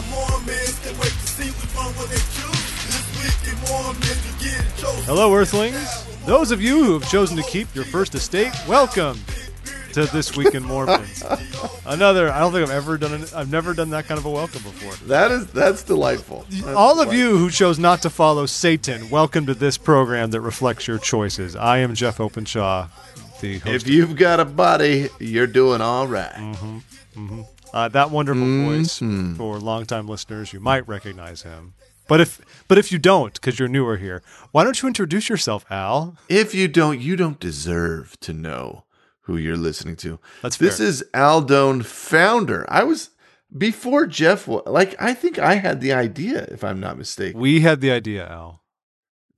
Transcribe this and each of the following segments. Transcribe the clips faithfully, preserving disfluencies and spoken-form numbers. why Mormons can wait to see which one will they choose. This wicked Mormons will get it chosen. Hello, Earthlings. Those of you who have chosen to keep your first estate, welcome to This Week in Mormons. Another, I don't think I've ever done, an, I've never done that kind of a welcome before. That is, that's delightful. That's All delightful. Of you who chose not to follow Satan, welcome to this program that reflects your choices. I am Jeff Openshaw, the host. If you've got a body, you're doing all right. Mm-hmm, mm-hmm. Uh, that wonderful mm-hmm. voice, for longtime listeners, you might recognize him. But if but if you don't, because you're newer here, why don't you introduce yourself, Al? If you don't, you don't deserve to know who you're listening to. That's fair. This is Al Doan, founder. I was, before Jeff, like, I think I had the idea, if I'm not mistaken. We had the idea, Al.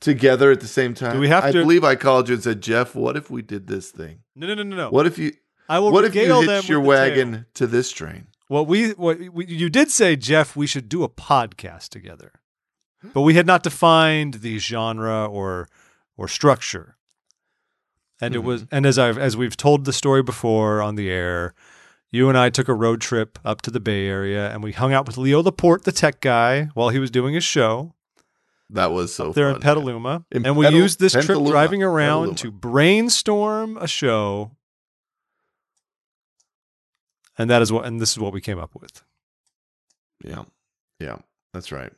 Together at the same time? Do we have I to? I believe I called you and said, Jeff, what if we did this thing? No, no, no, no, no. What if you, I will what if you hitched your wagon tail. to this train? Well, we, what we, you did say, Jeff, we should do a podcast together. But we had not defined the genre or or structure. And it was, and as I've as we've told the story before on the air, you and I took a road trip up to the Bay Area, and we hung out with Leo Laporte, the tech guy, while he was doing his show. That was so there fun. in Petaluma, in and we Petal- used this Petaluma. trip driving around Petaluma. to brainstorm a show, and that is what, and this is what we came up with. Yeah, yeah, that's right.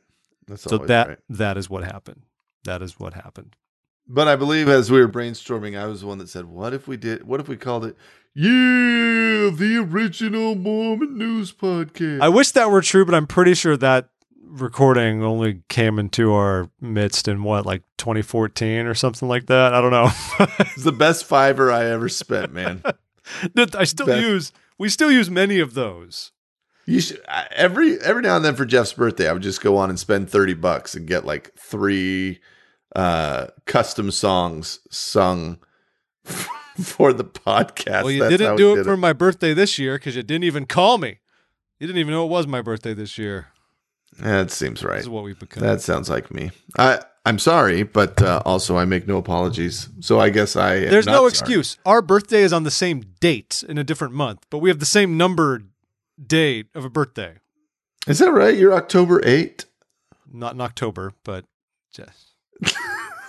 That's so that right. that is what happened. That is what happened. But I believe as we were brainstorming, I was the one that said, "What if we did? What if we called it? Yeah, the original Mormon News Podcast." I wish that were true, but I'm pretty sure that recording only came into our midst in what, like twenty fourteen or something like that. I don't know. It's the best Fiverr I ever spent, man. I still best. use. We still use many of those. You should, every every now and then for Jeff's birthday, I would just go on and spend thirty bucks and get like three uh, custom songs sung for the podcast. Well, you That's didn't do it did for it. my birthday this year because you didn't even call me. You didn't even know it was my birthday this year. That seems right. This is what we've become. That sounds like me. I, I'm sorry, but uh, also I make no apologies. So I guess I am There's not no excuse. Sorry. Our birthday is on the same date in a different month, but we have the same number date of a birthday. Is that right? You're October eighth? Not in October, but just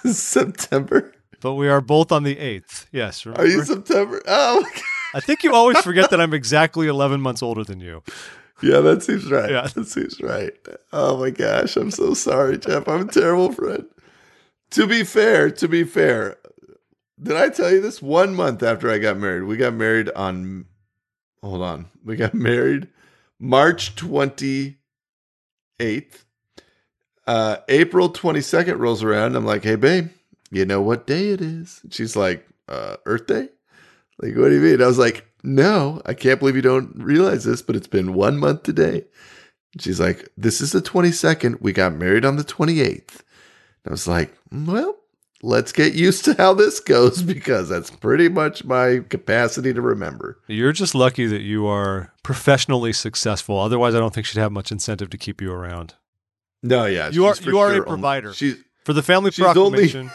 September. But we are both on the eighth. Yes. Remember? Are you September? Oh, my God. I think you always forget that I'm exactly eleven months older than you. Yeah, that seems right. Yeah. That seems right. Oh, my gosh. I'm so sorry, Jeff. I'm a terrible friend. To be fair, to be fair, did I tell you this? One month after I got married, we got married on... Hold on. We got married March twenty-eighth. Uh, April twenty-second rolls around. I'm like, hey, babe, you know what day it is? And she's like, uh, Earth Day? Like, what do you mean? I was like, no, I can't believe you don't realize this, but it's been one month today. And she's like, this is the twenty-second. We got married on the twenty-eighth. And I was like, well, let's get used to how this goes, because that's pretty much my capacity to remember. You're just lucky that you are professionally successful. Otherwise, I don't think she'd have much incentive to keep you around. No, yeah. You are you are sure a provider. Only, she's, for the family she's proclamation. Only,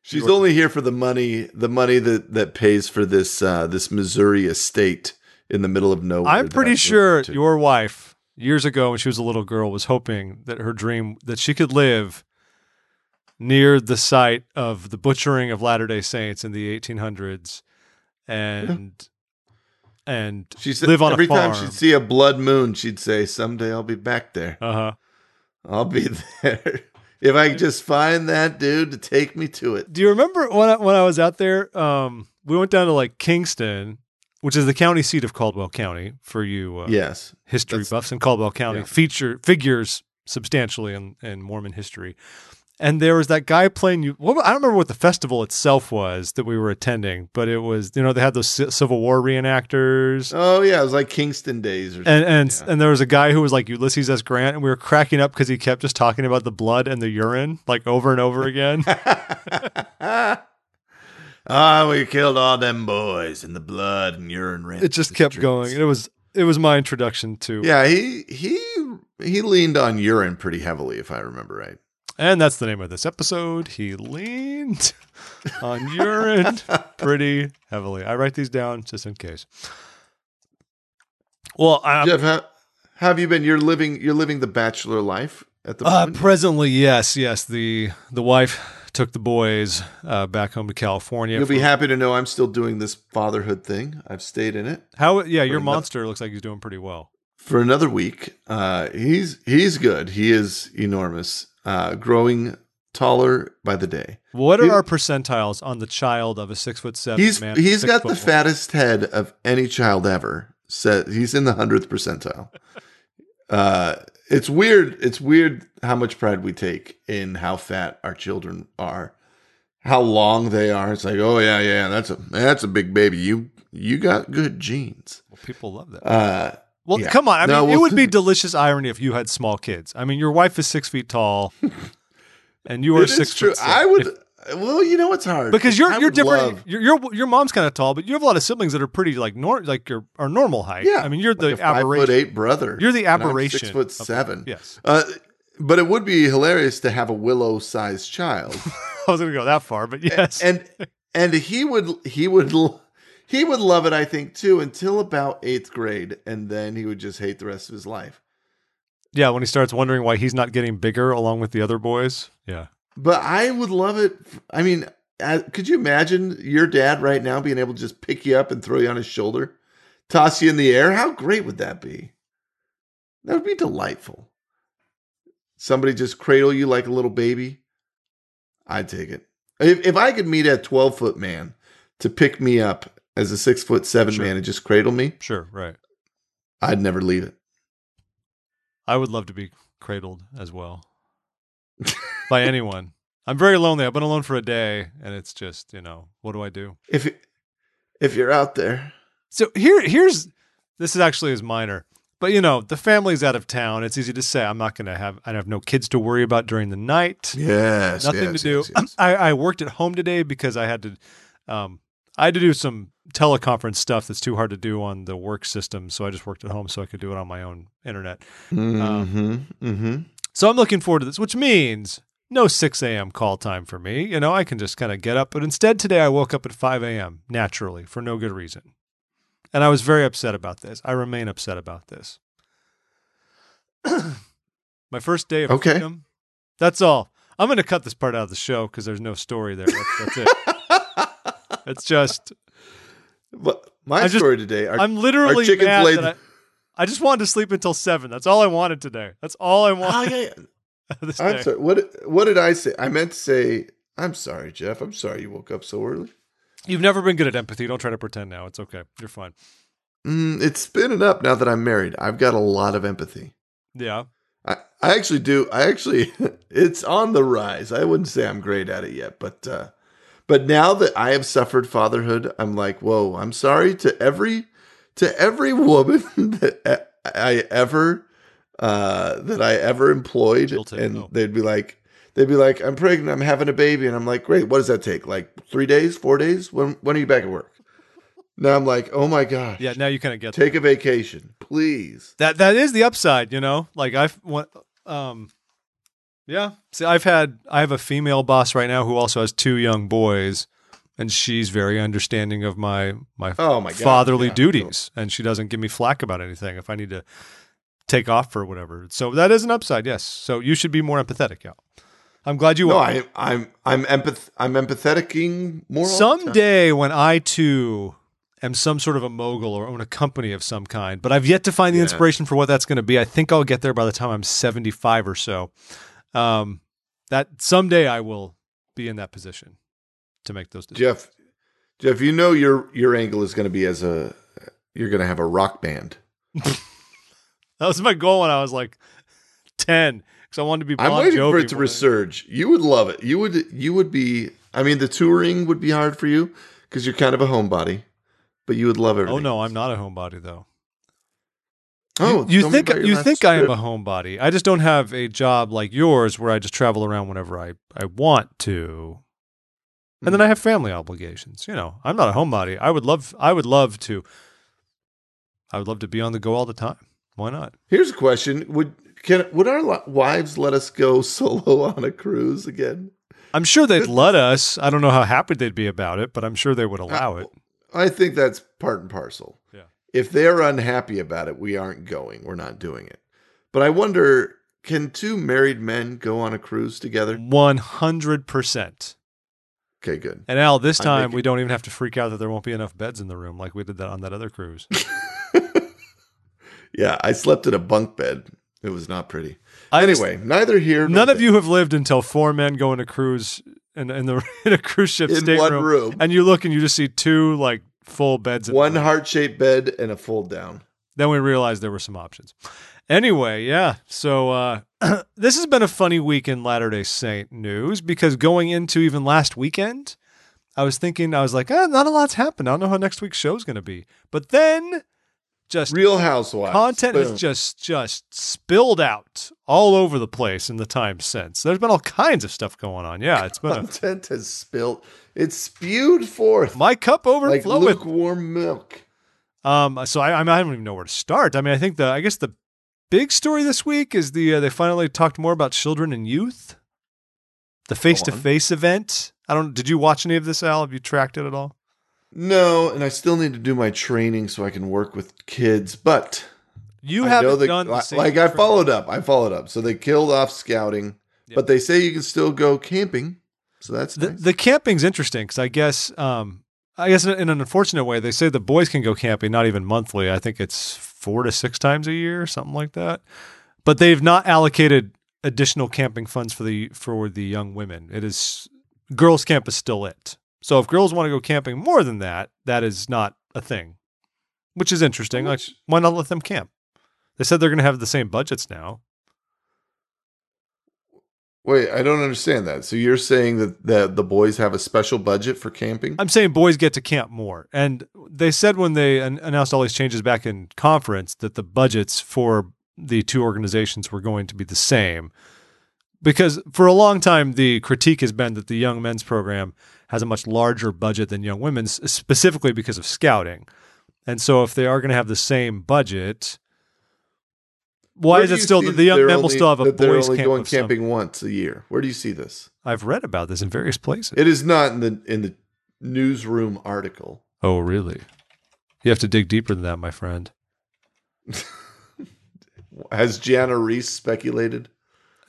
she's only provider. here for the money, the money that, that pays for this uh, this Missouri estate in the middle of nowhere. I'm pretty sure your wife, years ago when she was a little girl, was hoping that her dream, that she could live near the site of the butchering of Latter-day Saints in the eighteen hundreds, and yeah. and she said, live on a farm. Every time she'd see a blood moon, she'd say, someday I'll be back there. Uh-huh. I'll be there. If I could just find that dude to take me to it. Do you remember when I, when I was out there, um, we went down to like Kingston, which is the county seat of Caldwell County, for you uh, yes. history That's, buffs, and Caldwell County yeah. feature figures substantially in, in Mormon history. And there was that guy playing you. Well, I don't remember what the festival itself was that we were attending, but it was, you know, they had those C- Civil War reenactors. Oh yeah, it was like Kingston days, or and something. and yeah. and there was a guy who was like Ulysses S Grant, and we were cracking up because he kept just talking about the blood and the urine like over and over again. Ah, oh, we killed all them boys, and the blood and urine ran. It just kept streets. going. And it was it was my introduction to. Yeah, he he he leaned on urine pretty heavily, if I remember right. And that's the name of this episode. He leaned on urine pretty heavily. I write these down just in case. Well, I'm, Jeff, how, How have you been? You're living you're living the bachelor life at the moment? Uh, presently, yes, yes. The the wife took the boys uh, back home to California. You'll be happy to know I'm still doing this fatherhood thing. I've stayed in it. How? Yeah, your another, monster looks like he's doing pretty well for another week. Uh, he's he's good. He is enormous, uh, growing taller by the day. What are it, our percentiles on the child of a six foot seven he's, man? He's got the one. fattest head of any child ever. So he's in the hundredth percentile. Uh, it's weird. It's weird how much pride we take in how fat our children are, how long they are. It's like, oh yeah, yeah, that's a that's a big baby. You you got good genes. Well, people love that. Uh, well, yeah. come on. I no, mean, well, it would be delicious irony if you had small kids. I mean, your wife is six feet tall, and you are six. True. I would. If, well, you know, it's hard because you're I you're different. Your your your mom's kind of tall, but you have a lot of siblings that are pretty like nor like your are normal height. Yeah, I mean, you're like the aberration. Five foot eight brother. You're the aberration. Six foot seven. Of, yes, uh, but it would be hilarious to have a Willow sized child. I was going to go that far, but yes, and and he would he would he would love it, I think, too, until about eighth grade, and then he would just hate the rest of his life. Yeah, when he starts wondering why he's not getting bigger along with the other boys. Yeah. But I would love it. I mean, could you imagine your dad right now being able to just pick you up and throw you on his shoulder, toss you in the air? How great would that be? That would be delightful. Somebody just cradle you like a little baby. I'd take it. If, if I could meet a twelve foot man to pick me up as a six foot seven man and just cradle me. Sure. Right. I'd never leave it. I would love to be cradled as well. By anyone. I'm very lonely. I've been alone for a day, and it's just, you know, what do I do? If if you're out there. So here, here's, this is actually is minor, but you know, the family's out of town. It's easy to say, I'm not going to have, I have no kids to worry about during the night. Yes. Nothing yes, to do. Yes, yes. I, I worked at home today because I had to, um, I had to do some teleconference stuff that's too hard to do on the work system. So I just worked at home so I could do it on my own internet. Mm-hmm. Um, mm-hmm. So I'm looking forward to this, which means no six a m call time for me. You know, I can just kind of get up. But instead today I woke up at five a m naturally for no good reason. And I was very upset about this. I remain upset about this. My first day of okay. freedom. That's all. I'm going to cut this part out of the show because there's no story there. That's, that's it. It's just. But my just, story today. Our, I'm literally our mad laid- that I, I just wanted to sleep until seven. That's all I wanted today. That's all I wanted. I, this I'm day. sorry. What what did I say? I meant to say, I'm sorry, Jeff. I'm sorry you woke up so early. You've never been good at empathy. Don't try to pretend now. It's okay. You're fine. Mm, it's spinning up now that I'm married. I've got a lot of empathy. Yeah. I, I actually do. I actually, it's on the rise. I wouldn't say I'm great at it yet, but uh, but now that I have suffered fatherhood, I'm like, whoa, I'm sorry to every... To every woman that I ever uh, that I ever employed, and no. they'd be like, they'd be like, I'm pregnant, I'm having a baby, and I'm like, great, what does that take? Like three days, four days? When when are you back at work? Now I'm like, oh my gosh. Yeah, now you kind of get take that. a vacation, please. That that is the upside, you know. Like I've, um, yeah. See, I've had I have a female boss right now who also has two young boys. And she's very understanding of my my, oh my God, fatherly yeah, duties, cool. and she doesn't give me flack about anything if I need to take off for whatever. So that is an upside, yes. So you should be more empathetic, yeah. I'm glad you no, are. I, I'm I'm empath I'm empatheticing more. Someday when I too am some sort of a mogul or own a company of some kind, but I've yet to find the yeah. inspiration for what that's going to be. I think I'll get there by the time I'm seventy-five or so. Um, that someday I will be in that position. To make those decisions. Jeff, Jeff, you know your your angle is going to be as a you're going to have a rock band. That was my goal when I was like ten because I wanted to be. Bon I'm waiting Jovi for it to resurge. You would love it. You would you would be. I mean, the touring would be hard for you because you're kind of a homebody, but you would love it. Oh no, I'm not a homebody though. Oh, you, you think you think trip. I am a homebody? I just don't have a job like yours where I just travel around whenever I I want to. And then I have family obligations. You know, I'm not a homebody. I would love, I would love to, I would love to be on the go all the time. Why not? Here's a question: Would can would our wives let us go solo on a cruise again? I'm sure they'd let us. I don't know how happy they'd be about it, but I'm sure they would allow I, it. I think that's part and parcel. Yeah. if they're unhappy about it, we aren't going. We're not doing it. But I wonder, can two married men go on a cruise together? one hundred percent. Okay, good. And Al, this time we don't even have to freak out that there won't be enough beds in the room like we did that on that other cruise. Yeah, I slept in a bunk bed. It was not pretty. I anyway, just, neither here. Nor none there. Of you have lived until four men go on a cruise in, in the in a cruise ship in stateroom, one room, and you look and you just see two like full beds, in one heart shaped bed and a fold down. Then we realized there were some options. Anyway, yeah. So uh, this has been a funny week in Latter-day Saint news, because going into even last weekend, I was thinking, I was like, eh, not a lot's happened. I don't know how next week's show's going to be. But then just Real Housewives content Boom. is just just spilled out all over the place in the time since. There's been all kinds of stuff going on. Yeah, it's been content a, has spilled. It's spewed forth. My cup overflowed like lukewarm milk. Um. So I, I don't even know where to start. I mean, I think the I guess the big story this week is the uh, they finally talked more about children and youth, the face-to-face event. I don't. Did you watch any of this, Al? Have you tracked it at all? No, and I still need to do my training so I can work with kids. But you haven't that, done the same like training. I followed up. I followed up. So they killed off scouting, yep. But they say you can still go camping. So that's the, nice. The camping's interesting because I guess um, I guess in an unfortunate way they say the boys can go camping not even monthly. I think it's four to six times a year or something like that. But they've not allocated additional camping funds for the for the young women. It is girls camp is still it. So if girls want to go camping more than that, that is not a thing, which is interesting. Like, why not let them camp? They said they're going to have the same budgets now. Wait, I don't understand that. So you're saying that, that the boys have a special budget for camping? I'm saying boys get to camp more. And they said when they an- announced all these changes back in conference that the budgets for the two organizations were going to be the same. Because for a long time, the critique has been that the young men's program has a much larger budget than young women's, specifically because of scouting. And so if they are going to have the same budget... Why is it still that the young men will still have a boys' camp? They're only going camping once a year. Where do you see this? I've read about this in various places. It is not in the in the newsroom article. Oh, really? You have to dig deeper than that, my friend. Has Jana Reese speculated?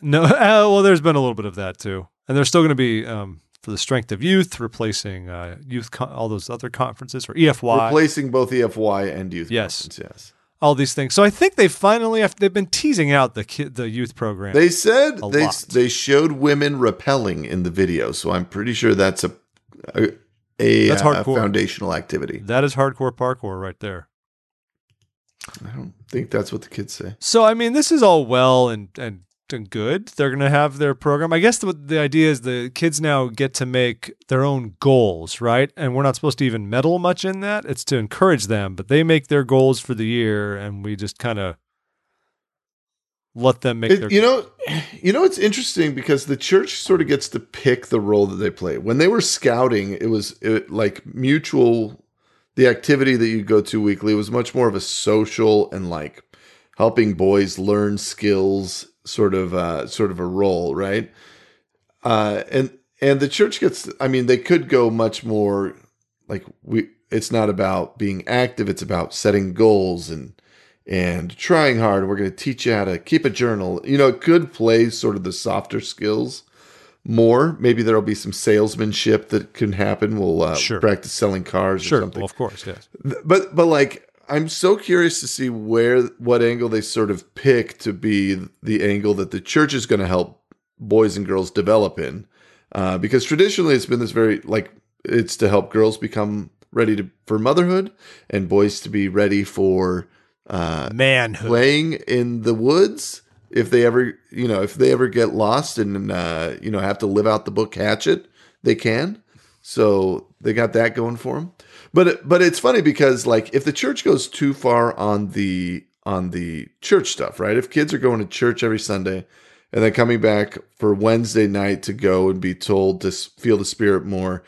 No. Uh, well, there's been a little bit of that too, and there's still going to be um, for the strength of youth, replacing uh, youth, con- all those other conferences, or E F Y, replacing both E F Y and youth. Yes. Conference, yes. All these things. So I think they finally have, they've been teasing out the kid, the youth program. They said they lot. they showed women rappelling in the video, so I'm pretty sure that's a a, a that's uh, foundational activity. That is hardcore parkour right there. I don't think that's what the kids say. So I mean, this is all well and and, and good. They're going to have their program. I guess the the idea is the kids now get to make their own goals, right? And we're not supposed to even meddle much in that. It's to encourage them, but they make their goals for the year, and we just kind of let them make it, their. You know, you know, it's interesting because the church sort of gets to pick the role that they play. When they were scouting, it was it, like mutual. The activity that you go to weekly was much more of a social and like helping boys learn skills. Sort of, uh, sort of a role, right? Uh, and and the church gets. I mean, they could go much more. Like we, it's not about being active; it's about setting goals and and trying hard. We're going to teach you how to keep a journal. You know, it could play sort of the softer skills more. Maybe there'll be some salesmanship that can happen. We'll uh, sure. practice selling cars, sure. or something. Well, of course, yes. But but like. I'm so curious to see where what angle they sort of pick to be the angle that the church is going to help boys and girls develop in, uh, because traditionally it's been this very like it's to help girls become ready to, for motherhood and boys to be ready for uh, manhood, playing in the woods if they ever you know if they ever get lost and uh, you know have to live out the book Hatchet, they can. So they got that going for them. But but it's funny because like if the church goes too far on the on the church stuff, right? If kids are going to church every Sunday and then coming back for Wednesday night to go and be told to feel the Spirit more,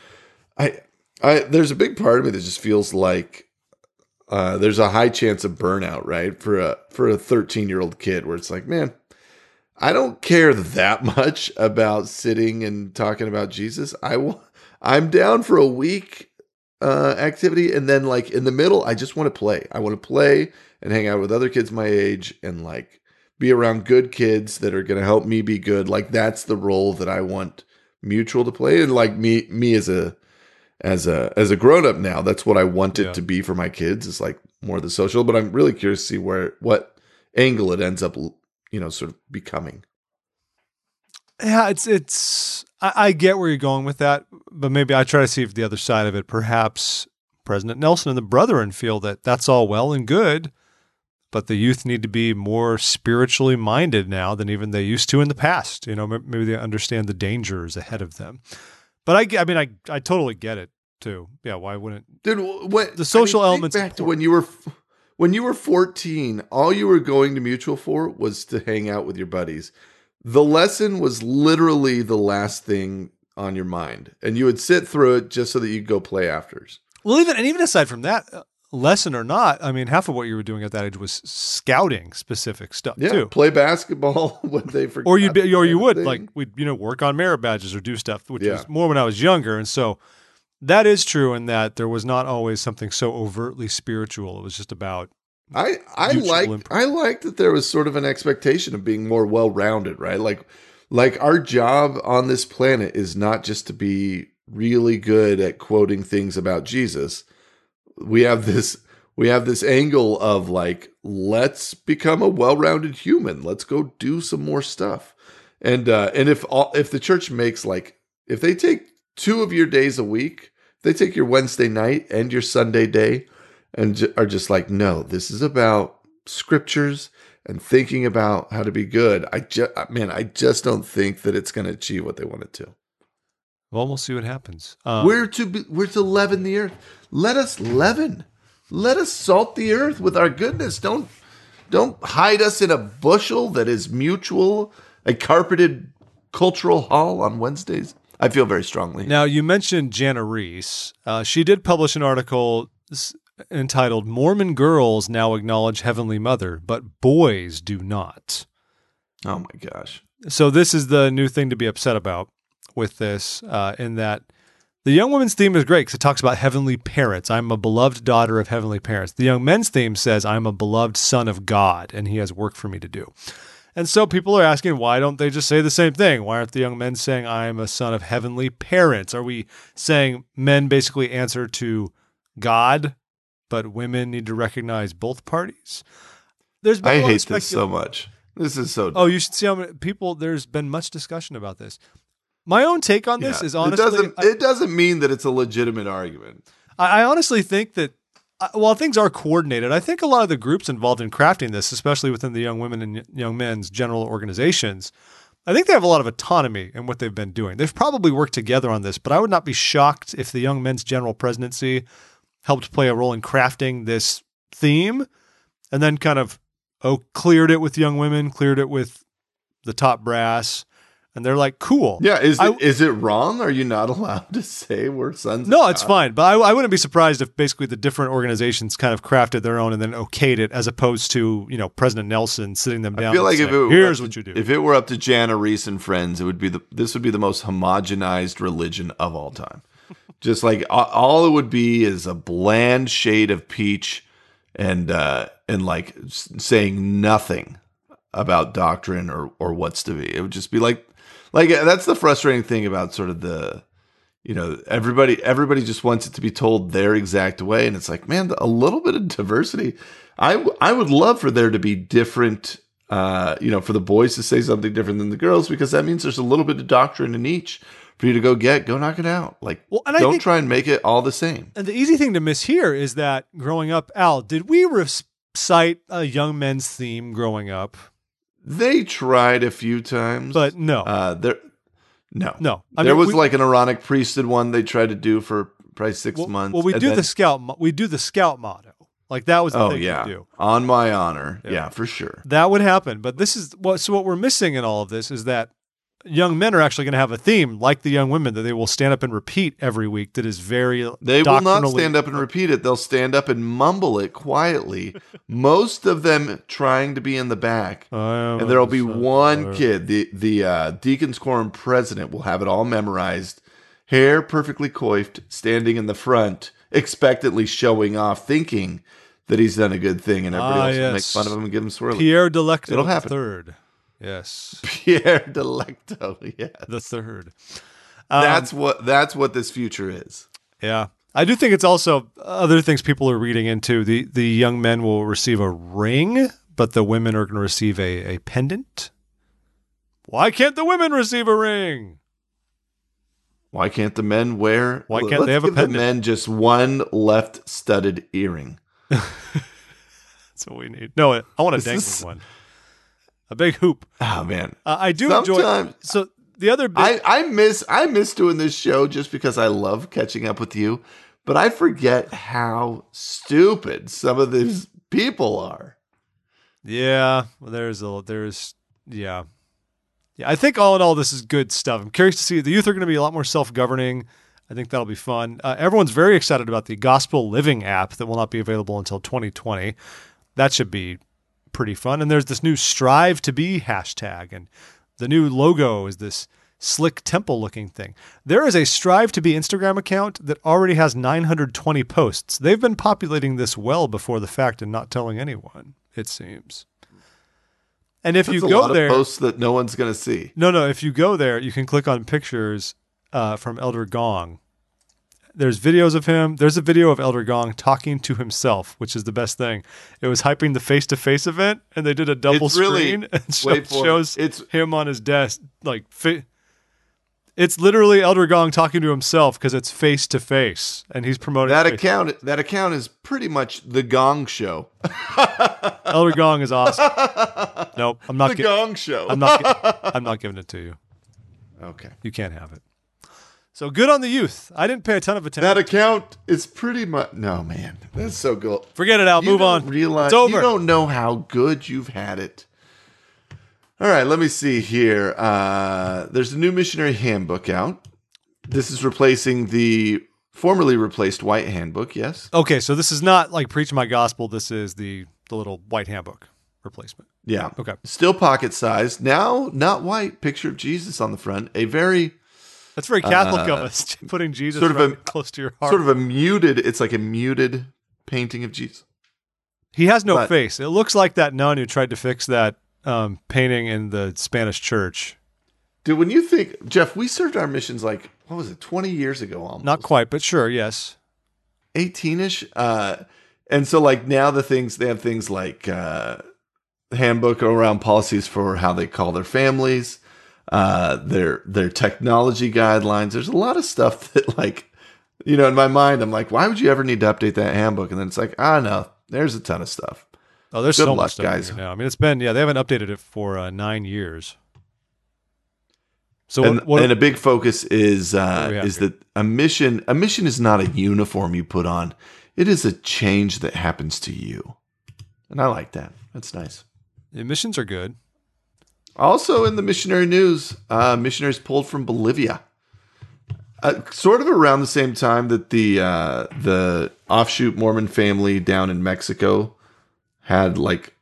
I I there's a big part of me that just feels like uh, there's a high chance of burnout, right? For a for a thirteen-year-old kid where it's like, man, I don't care that much about sitting and talking about Jesus. I will. I'm down for a week uh, activity. And then like in the middle, I just want to play. I want to play and hang out with other kids my age and like be around good kids that are going to help me be good. Like that's the role that I want Mutual to play. And like me, me as a, as a, as a grown up now, that's what I want it yeah. to be for my kids. It's like more of the social, but I'm really curious to see where, what angle it ends up, you know, sort of becoming. Yeah, it's, it's, I, I get where you're going with that, but maybe I try to see if the other side of it, perhaps President Nelson and the brethren feel that that's all well and good, but the youth need to be more spiritually minded now than even they used to in the past. You know, maybe they understand the dangers ahead of them. But I, I mean, I, I totally get it too. Yeah, why wouldn't? Dude, what, the social I mean, elements. Back to when you were when you were fourteen, all you were going to Mutual for was to hang out with your buddies. The lesson was literally the last thing on your mind, and you would sit through it just so that you could go play afters. Well, even and even aside from that. Uh, Lesson or not, I mean, half of what you were doing at that age was scouting specific stuff yeah, too. Play basketball when they forgot, or you, or you would thing. like we, you know, work on merit badges or do stuff, which yeah. was more when I was younger. And so that is true in that there was not always something so overtly spiritual. It was just about. I I like I like that there was sort of an expectation of being more well rounded, right? Like like our job on this planet is not just to be really good at quoting things about Jesus. We have this we have this angle of like, let's become a well-rounded human. Let's go do some more stuff. And uh, and if all, if the church makes like if they take two of your days a week, if they take your Wednesday night and your Sunday day and ju- are just like, no, this is about scriptures and thinking about how to be good. I just man, I just don't think that it's going to achieve what they want it to. Well, we'll see what happens. Um, we're to be, we're to leaven the earth. Let us leaven. Let us salt the earth with our goodness. Don't don't hide us in a bushel that is mutual, a carpeted cultural hall on Wednesdays. I feel very strongly. Now, you mentioned Jana Reese. Uh, she did publish an article entitled "Mormon Girls Now Acknowledge Heavenly Mother, But Boys Do Not." Oh, my gosh. So this is the new thing to be upset about. With this, uh, in that the young woman's theme is great because it talks about heavenly parents. I'm a beloved daughter of heavenly parents. The young men's theme says, I'm a beloved son of God, and he has work for me to do. And so people are asking, why don't they just say the same thing? Why aren't the young men saying, I'm a son of heavenly parents? Are we saying men basically answer to God, but women need to recognize both parties? There's been I hate specul- this so much. This is so dumb. Oh, you should see how many people, there's been much discussion about this. My own take on this yeah, is honestly... It doesn't, it doesn't mean that it's a legitimate argument. I, I honestly think that, while things are coordinated, I think a lot of the groups involved in crafting this, especially within the young women and young men's general organizations, I think they have a lot of autonomy in what they've been doing. They've probably worked together on this, but I would not be shocked if the young men's general presidency helped play a role in crafting this theme and then kind of oh, cleared it with young women, cleared it with the top brass. And they're like, cool. Yeah, is it, I, is it wrong? Are you not allowed to say we're sons? No, of God? It's fine. But I, I wouldn't be surprised if basically the different organizations kind of crafted their own and then okayed it, as opposed to, you know, President Nelson sitting them down. I feel like saying, if it here's what to, you do. If it were up to Jana Reese and friends, it would be the this would be the most homogenized religion of all time. Just like all it would be is a bland shade of peach, and uh, and like saying nothing about doctrine or or what's to be. It would just be like. Like that's the frustrating thing about sort of the, you know, everybody everybody just wants it to be told their exact way, and it's like, man, a little bit of diversity. I w- I would love for there to be different, uh, you know, for the boys to say something different than the girls, because that means there's a little bit of doctrine in each for you to go get, go knock it out. Like, well, and don't I think, try and make it all the same. And the easy thing to miss here is that growing up, Al, did we recite a young men's theme growing up? They tried a few times, but no, uh, there, no, no. I there mean, was we, like an Aaronic priesthood one they tried to do for probably six well, months. Well, we do then, the scout, we do the scout motto, like that was the oh, thing yeah. to do. On my honor, yeah. yeah, for sure, that would happen. But this is what so what we're missing in all of this is that young men are actually going to have a theme like the young women that they will stand up and repeat every week. That is very they will not stand up and repeat it. They'll stand up and mumble it quietly. Most of them trying to be in the back, and there'll be one kid. The the uh, Deacon's Quorum president will have it all memorized, hair perfectly coiffed, standing in the front, expectantly showing off, thinking that he's done a good thing, and everybody ah, else yes. will make fun of him and give him swirly. Pierre Delecto It'll happen. the third. Yes. Pierre Delecto, yes. The third. Um, that's what that's what this future is. Yeah. I do think it's also other things people are reading into. The the young men will receive a ring, but the women are going to receive a, a pendant. Why can't the women receive a ring? Why can't the men wear... Why can't Let's they have give a pendant? The men just one left studded earring. That's what we need. No, I want a dangling this... one. A big hoop. Oh, man. Uh, I do Sometimes... enjoy... So the other... Big... I, I miss I miss doing this show just because I love catching up with you, but I forget how stupid some of these people are. Yeah, well, there's a... There's... Yeah. Yeah, I think all in all, this is good stuff. I'm curious to see. The youth are going to be a lot more self-governing. I think that'll be fun. Uh, everyone's very excited about the Gospel Living app that will not be available until twenty twenty. That should be pretty fun. And there's this new Strive to Be hashtag, and the new logo is this slick temple-looking thing. There is a Strive to Be Instagram account that already has nine hundred twenty posts. They've been populating this well before the fact and not telling anyone, it seems. And if That's you go a lot there, of posts that no one's going to see. No, no. If you go there, you can click on pictures uh, from Elder Gong. There's videos of him. There's a video of Elder Gong talking to himself, which is the best thing. It was hyping the face-to-face event, and they did a double it's screen really, and show, shows it's, him on his desk. Like, fa- it's literally Elder Gong talking to himself because it's face-to-face, and he's promoting that account. Face-to-face. That account is pretty much the Gong Show. Elder Gong is awesome. Nope, I'm not. The gi- Gong Show. I'm not. Gi- I'm not giving it to you. Okay, you can't have it. So good on the youth. I didn't pay a ton of attention. That account is pretty much no man. That's so good. Forget it, Al. You move don't on. Realize, it's over. You don't know how good you've had it. All right, let me see here. Uh, there's a new missionary handbook out. This is replacing the formerly replaced white handbook. Yes. Okay, so this is not like Preach My Gospel. This is the the little white handbook replacement. Yeah. Okay. Still pocket sized. Now, not white. Picture of Jesus on the front. A very that's very Catholic uh, of us. Putting Jesus sort of right a, close to your heart. Sort of a muted. It's like a muted painting of Jesus. He has no but, face. It looks like that nun who tried to fix that um, painting in the Spanish church. Dude, when you think, Jeff, we served our missions like what was it, twenty years ago? Almost. Not quite, but sure, yes. eighteen-ish. Uh, and so, like now, the things they have things like. Uh, handbook around policies for how they call their families, uh, their their technology guidelines. There's a lot of stuff that, like, you know, in my mind, I'm like, why would you ever need to update that handbook? And then it's like, ah, no, there's a ton of stuff. Oh, there's Good so luck, much stuff guys. Now. I mean, it's been, yeah, they haven't updated it for uh, nine years. So, and, what, what, and a big focus is uh, is here? that a mission a mission is not a uniform you put on; it is a change that happens to you. And I like that. That's nice. The missions are good. Also in the missionary news, uh, missionaries pulled from Bolivia. Uh, sort of around the same time that the uh, the offshoot Mormon family down in Mexico had like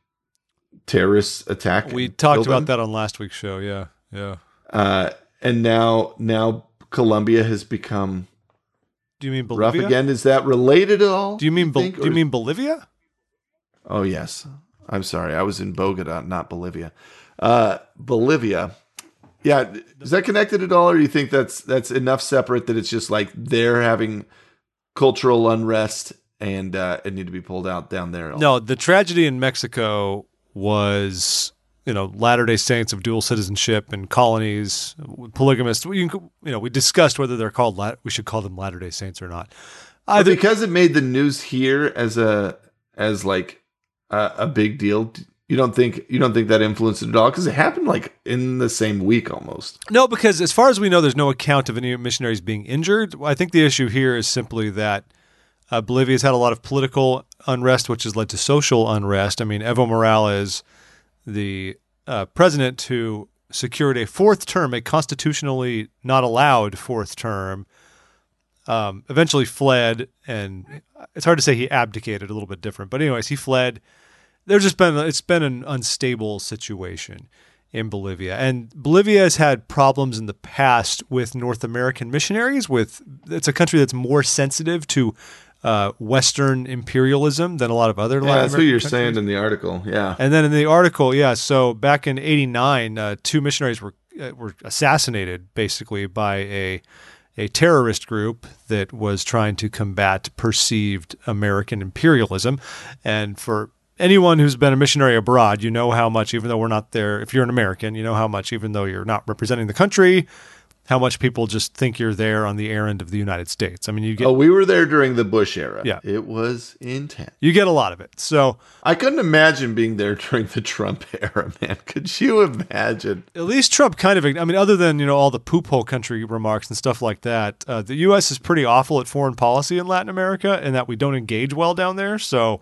terrorist attack. We talked about that on last week's show. Yeah, yeah. Uh, and now, now Colombia has become. Do you mean Bolivia? Rough again? Is that related at all? Do you mean you think, Bo- do you mean Bolivia? Oh yes. I'm sorry. I was in Bogota, not Bolivia. Uh, Bolivia. Yeah. Is that connected at all? Or do you think that's that's enough separate that it's just like they're having cultural unrest and uh, it need to be pulled out down there? No, the tragedy in Mexico was, you know, Latter-day Saints of dual citizenship and colonies, polygamists. We, you know, we discussed whether they're called, Lat- we should call them Latter-day Saints or not. Either- because it made the news here as a, as like, Uh, a big deal. You don't think you don't think that influenced it at all because it happened like in the same week almost. No, because as far as we know, there's no account of any missionaries being injured. I think the issue here is simply that uh, Bolivia's had a lot of political unrest, which has led to social unrest. I mean, Evo Morales, the uh, president who secured a fourth term, a constitutionally not allowed fourth term, Um, eventually fled, and it's hard to say he abdicated, a little bit different. But anyways, he fled. There's just been, it's been an unstable situation in Bolivia. And Bolivia has had problems in the past with North American missionaries. With it's a country that's more sensitive to uh, Western imperialism than a lot of other yeah, Latin American countries. That's who you're saying in the article, yeah. And then in the article, yeah, so back in eighty-nine, uh, two missionaries were uh, were assassinated basically by a a terrorist group that was trying to combat perceived American imperialism. And for anyone who's been a missionary abroad, you know how much, even though we're not there, if you're an American, you know how much, even though you're not representing the country, how much people just think you're there on the errand of the United States. I mean, you get... Oh, we were there during the Bush era. Yeah. It was intense. You get a lot of it. So I couldn't imagine being there during the Trump era, man. Could you imagine? At least Trump kind of... I mean, other than, you know, all the poop hole country remarks and stuff like that, uh, the U S is pretty awful at foreign policy in Latin America and that we don't engage well down there. So...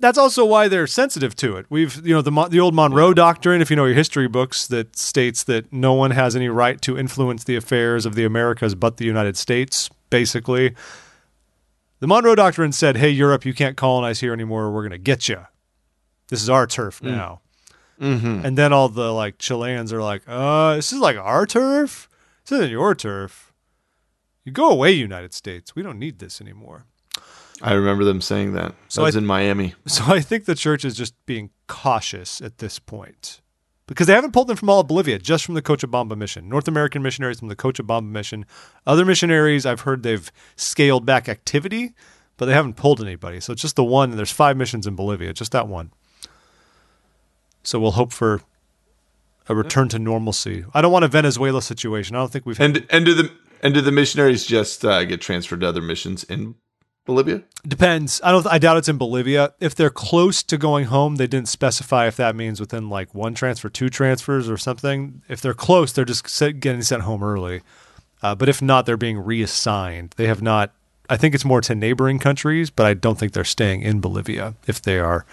That's also why they're sensitive to it. We've, you know, the the old Monroe Doctrine, if you know your history books, that states that no one has any right to influence the affairs of the Americas but the United States, basically. The Monroe Doctrine said, hey, Europe, you can't colonize here anymore. We're going to get you. This is our turf now. Mm-hmm. And then all the, like, Chileans are like, uh, this is like our turf? This isn't your turf. You go away, United States. We don't need this anymore. I remember them saying that. So I was in Miami. So I think the church is just being cautious at this point because they haven't pulled them from all of Bolivia, just from the Cochabamba mission. North American missionaries from the Cochabamba mission. Other missionaries, I've heard they've scaled back activity, but they haven't pulled anybody. So it's just the one, and there's five missions in Bolivia, just that one. So we'll hope for a return to normalcy. I don't want a Venezuela situation. I don't think we've had... And, and, do, the, and do the missionaries just uh, get transferred to other missions in Bolivia? Depends. I don't. I doubt it's in Bolivia. If they're close to going home, they didn't specify if that means within like one transfer, two transfers or something. If they're close, they're just getting sent home early. Uh, but if not, they're being reassigned. They have not, I think it's more to neighboring countries, but I don't think they're staying in Bolivia if they are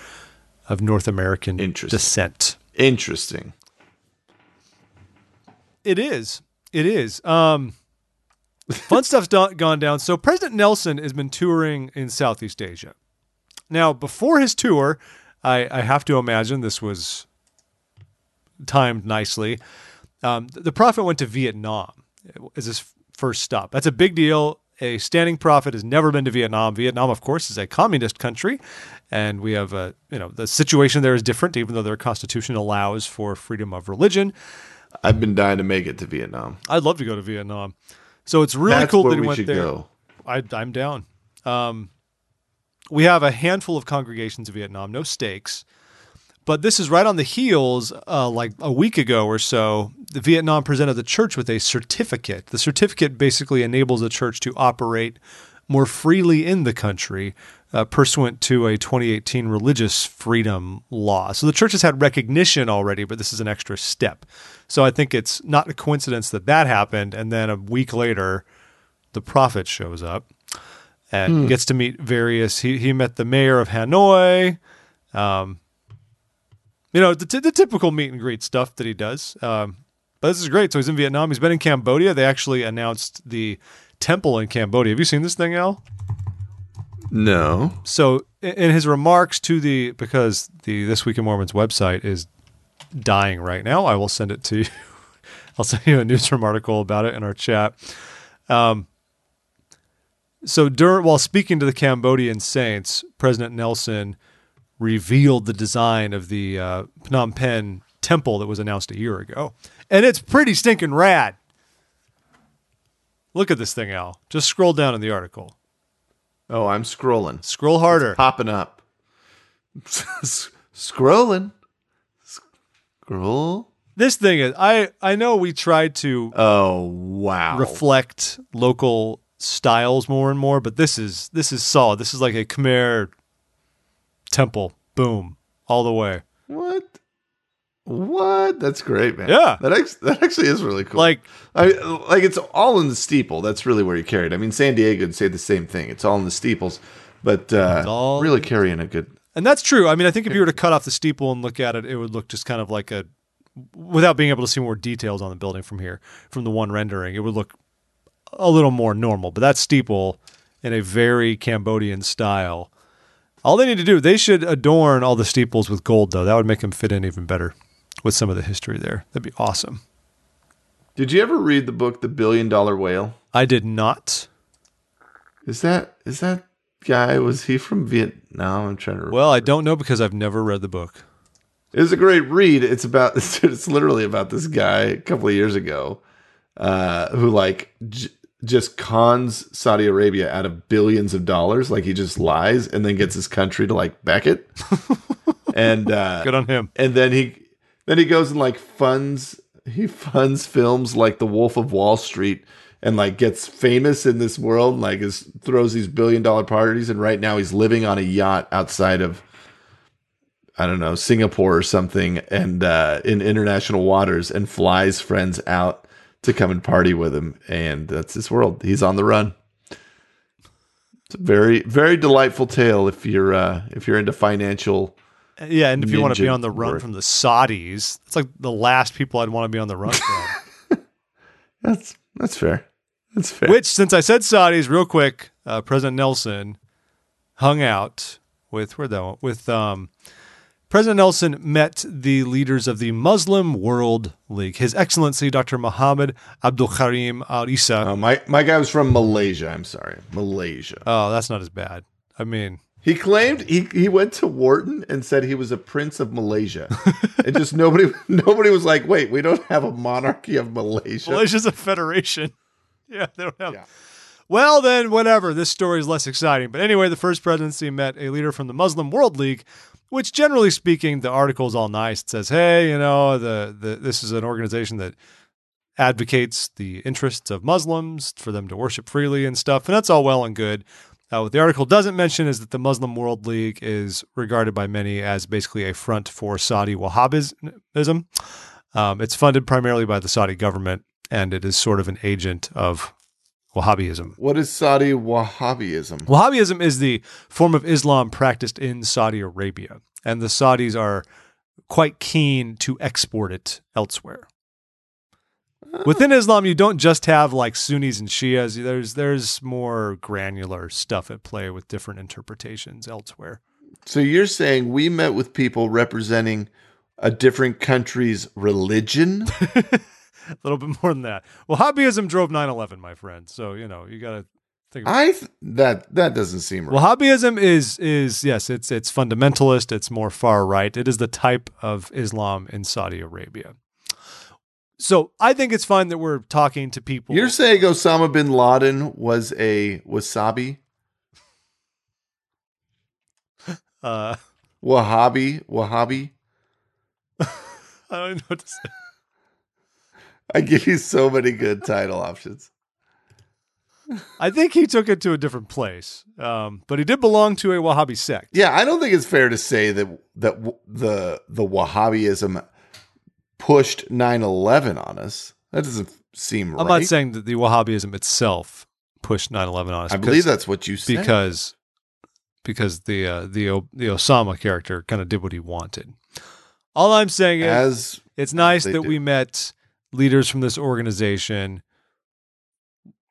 of North American Interesting. descent. Interesting. It is. It is. Um, Fun stuff's do- gone down. So President Nelson has been touring in Southeast Asia. Now, before his tour, I, I have to imagine this was timed nicely. Um, the prophet went to Vietnam as his first stop. That's a big deal. A standing prophet has never been to Vietnam. Vietnam, of course, is a communist country, and we have a, you know, the situation there is different, even though their constitution allows for freedom of religion. I've been dying to make it to Vietnam. I'd love to go to Vietnam. So it's really That's cool that he we went there. Go. I, I'm down. Um, we have a handful of congregations in Vietnam, no stakes. But this is right on the heels, uh, like a week ago or so, the Vietnam presented the church with a certificate. The certificate basically enables the church to operate more freely in the country, uh, pursuant to a twenty eighteen religious freedom law. So the church has had recognition already, but this is an extra step. So I think it's not a coincidence that that happened. And then a week later, the prophet shows up and hmm. gets to meet various, he, he met the mayor of Hanoi, um, you know, the, t- the typical meet and greet stuff that he does. Um, but this is great. So he's in Vietnam. He's been in Cambodia. They actually announced the temple in Cambodia. Have you seen this thing, Al? No. So in his remarks to the, because the This Week in Mormons website is dying right now, I will send it to you. I'll send you a newsroom article about it in our chat. Um, so during, while speaking to the Cambodian saints, President Nelson revealed the design of the uh, Phnom Penh temple that was announced a year ago. And it's pretty stinking rad. Look at this thing, Al. Just scroll down in the article. Oh, I'm scrolling. Scroll harder. It's popping up. Scrolling. Scroll. This thing is, I, I know we try to oh wow reflect local styles more and more, but this is this is solid. This is like a Khmer temple. Boom. All the way. What? What? That's great, man. Yeah, that ex- that actually is really cool. Like, I like it's all in the steeple. That's really where you carry it. I mean, San Diego would say the same thing. It's all in the steeples, but uh, all really carrying a good. And that's true. I mean, I think if you were to cut off the steeple and look at it, it would look just kind of like a, without being able to see more details on the building from here, from the one rendering, it would look a little more normal. But that steeple in a very Cambodian style. All they need to do, they should adorn all the steeples with gold, though. That would make them fit in even better with some of the history there. That'd be awesome. Did you ever read the book, The Billion Dollar Whale? I did not. Is that is that guy, was he from Vietnam? I'm trying to remember. Well, I don't know because I've never read the book. It was a great read. It's about it's literally about this guy a couple of years ago uh, who like j- just cons Saudi Arabia out of billions of dollars. Like he just lies and then gets his country to like back it. And uh, good on him. And then he then he goes and like funds he funds films like The Wolf of Wall Street. And like gets famous in this world, like is throws these billion dollar parties, and right now he's living on a yacht outside of, I don't know, Singapore or something, and uh, in international waters, and flies friends out to come and party with him, and that's his world. He's on the run. It's a very, very delightful tale if you're uh, if you're into financial. Yeah, and if you want to be on the run work. From the Saudis, it's like the last people I'd want to be on the run from. that's that's fair. That's fair. Which, since I said Saudis, real quick, uh, President Nelson hung out with where that with um, President Nelson met the leaders of the Muslim World League. His Excellency Doctor Muhammad Abdul Karim Al Isa. Oh, my my guy was from Malaysia. I'm sorry, Malaysia. Oh, that's not as bad. I mean, he claimed he he went to Wharton and said he was a prince of Malaysia, and just nobody nobody was like, wait, we don't have a monarchy of Malaysia. Malaysia's a federation. Yeah, they don't have. Yeah. Well, then, whatever. This story is less exciting. But anyway, the first presidency met a leader from the Muslim World League, which, generally speaking, the article's all nice. It says, hey, you know, the, the this is an organization that advocates the interests of Muslims for them to worship freely and stuff. And that's all well and good. Uh, what the article doesn't mention is that the Muslim World League is regarded by many as basically a front for Saudi Wahhabism. Um, it's funded primarily by the Saudi government. And it is sort of an agent of Wahhabism. What is Saudi Wahhabism? Wahhabism is the form of Islam practiced in Saudi Arabia. And the Saudis are quite keen to export it elsewhere. Oh. Within Islam, you don't just have like Sunnis and Shias. There's, there's more granular stuff at play with different interpretations elsewhere. So you're saying we met with people representing a different country's religion? A little bit more than that. Well, Wahhabism drove nine eleven, my friend. So, you know, you got to think about I th- that that doesn't seem right. Wahhabism is is yes, it's it's fundamentalist, it's more far right. It is the type of Islam in Saudi Arabia. So, I think it's fine that we're talking to people. You're saying Osama bin Laden was a wasabi? uh Wahhabi, Wahhabi. I don't even know what to say. I give you so many good title options. I think he took it to a different place, um, but he did belong to a Wahhabi sect. Yeah, I don't think it's fair to say that that w- the the Wahhabism pushed nine eleven on us. That doesn't seem right. I'm not saying that the Wahhabism itself pushed nine eleven on us. I because, believe that's what you said. Because because the uh, the o- the Osama character kind of did what he wanted. All I'm saying is As it's nice that do. we met leaders from this organization,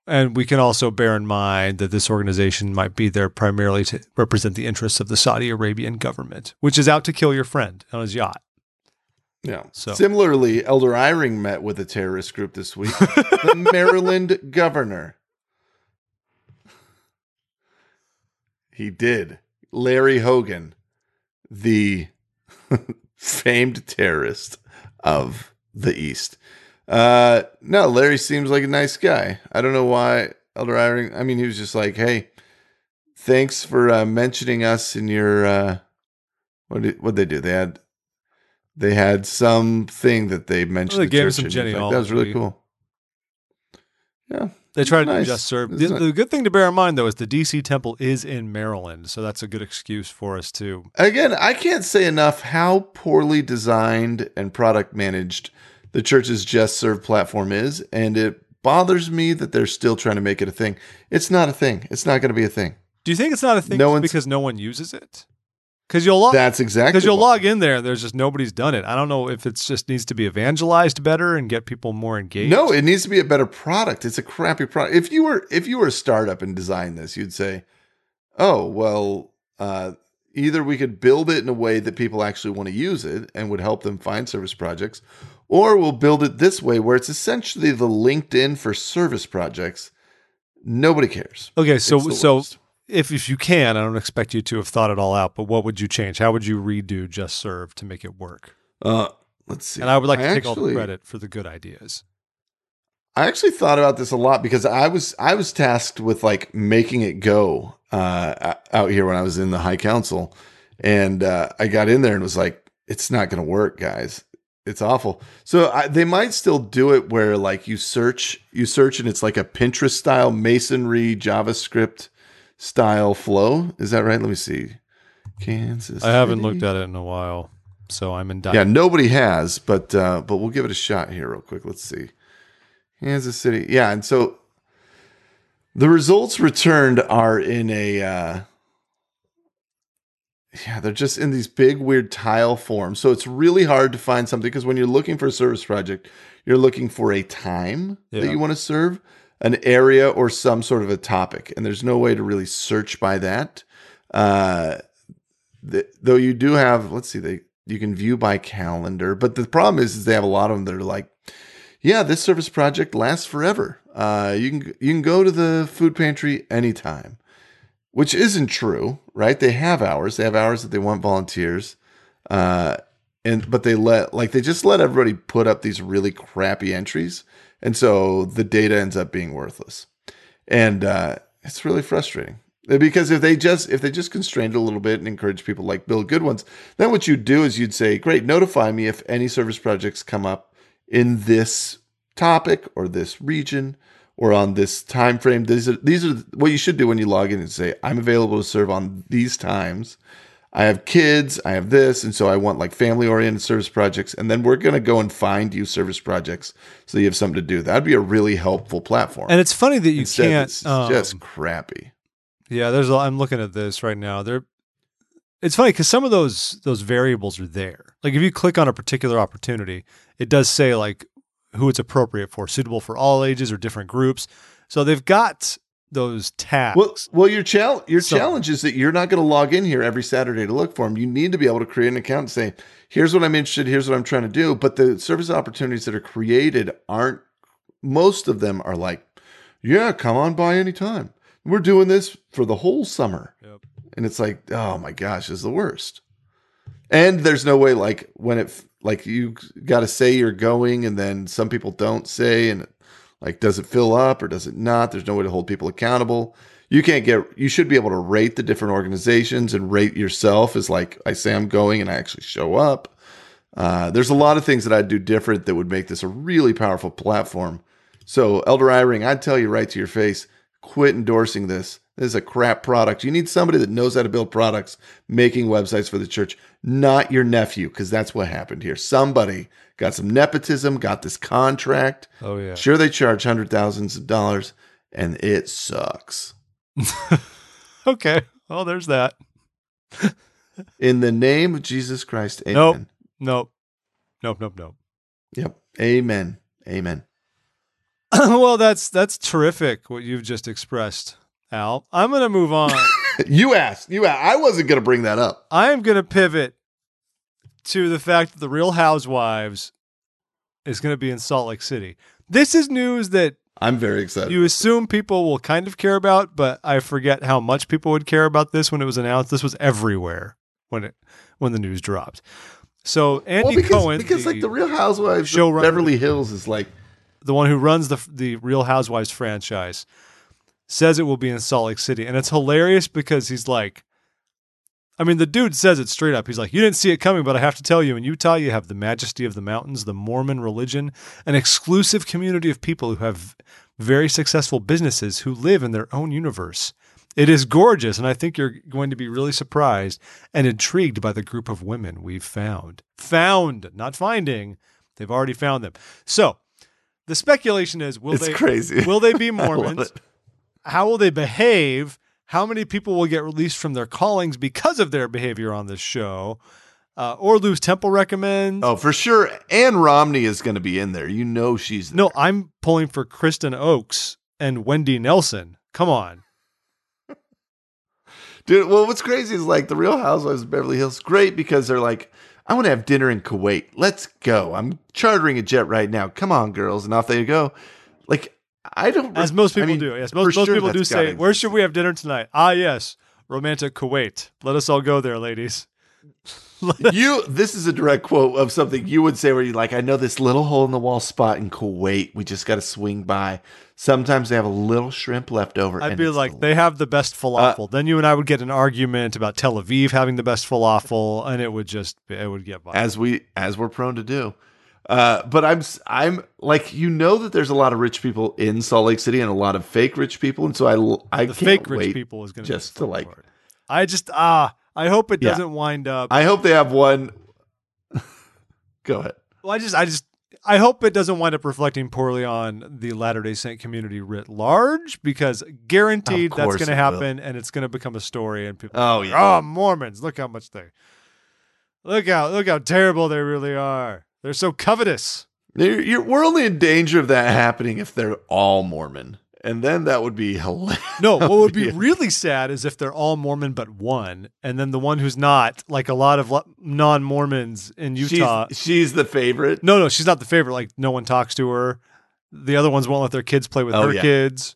and we can also bear in mind that this organization might be there primarily to represent the interests of the Saudi Arabian government, which is out to kill your friend on his yacht. Yeah. So similarly, Elder Eyring met with a terrorist group this week, the Maryland governor. He did. Larry Hogan, the famed terrorist of the East. Uh, no, Larry seems like a nice guy. I don't know why Elder Eyring. I mean, he was just like, "Hey, thanks for uh, mentioning us in your." Uh, what did what they do? They had they had something that they mentioned. Well, they the gave some Jenny. Like, that was really cool. Yeah, they tried nice. to just serve. The, nice. the good thing to bear in mind, though, is the D C temple is in Maryland, so that's a good excuse for us to. Again, I can't say enough how poorly designed and product managed the church's Just Serve platform is, and it bothers me that they're still trying to make it a thing. It's not a thing. It's not going to be a thing. Do you think it's not a thing no because no one uses it? Because you'll log that's exactly because you'll log in there. And there's just nobody's done it. I don't know if it's just needs to be evangelized better and get people more engaged. No, it needs to be a better product. It's a crappy product. If you were if you were a startup and designed this, you'd say, oh well, uh, either we could build it in a way that people actually want to use it and would help them find service projects. Or we'll build it this way, where it's essentially the LinkedIn for service projects Nobody cares. Okay, so so worst. if if you can, I don't expect you to have thought it all out, but what would you change? How would you redo Just Serve to make it work? Uh, let's see. And I would like I to actually, take all the credit for the good ideas. I actually thought about this a lot because I was I was tasked with like making it go uh, out here when I was in the High Council, and uh, I got in there and was like, it's not going to work, guys. It's awful. So I, they might still do it where like you search, you search, and it's like a Pinterest style masonry JavaScript style flow. Is that right? Let me see. Kansas. I haven't City. looked at it in a while, so I'm in. Diet. Yeah, nobody has, but uh, but we'll give it a shot here real quick. Let's see. Kansas City. Yeah, and so the results returned are in a. Uh, Yeah, they're just in these big, weird tile forms. So it's really hard to find something because when you're looking for a service project, you're looking for a time yeah. that you want to serve, an area, or some sort of a topic. And there's no way to really search by that. Uh, th- though you do have, let's see, they you can view by calendar. But the problem is, is they have a lot of them that are like, yeah, this service project lasts forever. Uh, you can you can go to the food pantry anytime. Which isn't true, right? They have hours. They have hours that they want volunteers, uh, and but they let like they just let everybody put up these really crappy entries, and so the data ends up being worthless, and uh, it's really frustrating because if they just if they just constrained a little bit and encourage people like build good ones, then what you'd do is you'd say, "Great, notify me if any service projects come up in this topic or this region." Or on this time frame, these are these are what you should do when you log in and say, I'm available to serve on these times. I have kids, I have this, and so I want like family-oriented service projects, and then we're going to go and find you service projects so you have something to do. That would be a really helpful platform. And it's funny that you Instead, can't... It's um, just crappy. Yeah, there's. A, I'm looking at this right now. They're, it's funny because some of those those variables are there. Like if you click on a particular opportunity, it does say like, who it's appropriate for, suitable for all ages or different groups. So they've got those tabs. Well, well your, chal- your so, challenge is that you're not going to log in here every Saturday to look for them. You need to be able to create an account and say, here's what I'm interested in, here's what I'm trying to do. But the service opportunities that are created aren't, most of them are like, yeah, come on by anytime. We're doing this for the whole summer. Yep. And it's like, oh my gosh, it's the worst. And there's no way like when it... Like you got to say you're going and then some people don't say and like, does it fill up or does it not? There's no way to hold people accountable. You can't get, you should be able to rate the different organizations and rate yourself as like, I say I'm going and I actually show up. Uh, there's a lot of things that I'd do different that would make this a really powerful platform. So Elder Eyring, I'd tell you right to your face, quit endorsing this. This is a crap product. You need somebody that knows how to build products, making websites for the church, not your nephew, because that's what happened here. Somebody got some nepotism, got this contract. Oh, yeah. Sure, they charge hundred thousands of dollars, and it sucks. Okay. Well, there's that. In the name of Jesus Christ, amen. Nope. Nope. Nope, nope, nope. Yep. Amen. Amen. Well, that's that's terrific, what you've just expressed. Al, I'm going to move on. you asked. You asked. I wasn't going to bring that up. I am going to pivot to the fact that the Real Housewives is going to be in Salt Lake City. This is news that I'm very excited. You assume people will kind of care about, but I forget how much people would care about this when it was announced. This was everywhere when it when the news dropped. So Andy well, because, Cohen, because the like the Real Housewives showrunner, of Beverly Hills is like the one who runs the the Real Housewives franchise. Says it will be in Salt Lake City. And it's hilarious because he's like, I mean, the dude says it straight up. He's like, you didn't see it coming, but I have to tell you, in Utah, you have the majesty of the mountains, the Mormon religion, an exclusive community of people who have very successful businesses who live in their own universe. It is gorgeous. And I think you're going to be really surprised and intrigued by the group of women we've found. Found, not finding. They've already found them. So the speculation is, will, it's they, crazy. will they be Mormons? How will they behave? How many people will get released from their callings because of their behavior on this show? Uh, or Lou's Temple recommends. Oh, for sure. Ann Romney is going to be in there. You know she's there. No, I'm pulling for Kristen Oakes and Wendy Nelson. Come on. Dude, well, what's crazy is like the Real Housewives of Beverly Hills, great because they're like, I want to have dinner in Kuwait. Let's go. I'm chartering a jet right now. Come on, girls. And off they go. Like, I don't. As most people I mean, do. Yes, most, most sure people do say, "Where should we have dinner tonight?" Ah, yes, romantic Kuwait. Let us all go there, ladies. You. This is a direct quote of something you would say where you're like, "I know this little hole in the wall spot in Kuwait. We just got to swing by. Sometimes they have a little shrimp left over." I'd and be like, "They have the best falafel." Uh, then you and I would get an argument about Tel Aviv having the best falafel, and it would just it would get violent. as we as we're prone to do. Uh, but I'm, I'm like, you know that there's a lot of rich people in Salt Lake City and a lot of fake rich people. And so I, I the can't fake rich people is going to just to like, part. I just, ah, I hope it doesn't yeah. wind up. I hope they have one. Go ahead. Well, I just, I just, I hope it doesn't wind up reflecting poorly on the Latter-day Saint community writ large, because guaranteed that's going to happen will. and it's going to become a story and people, oh, yeah. Like, oh, Mormons, look how much they, look out, look how terrible they really are. They're so covetous. You're, you're, we're only in danger of that happening if they're all Mormon. And then that would be hilarious. No, what would be really sad is if they're all Mormon but one. And then the one who's not, like a lot of non-Mormons in Utah. She's, she's the favorite? No, no, she's not the favorite. Like, no one talks to her. The other ones won't let their kids play with oh, her yeah. kids.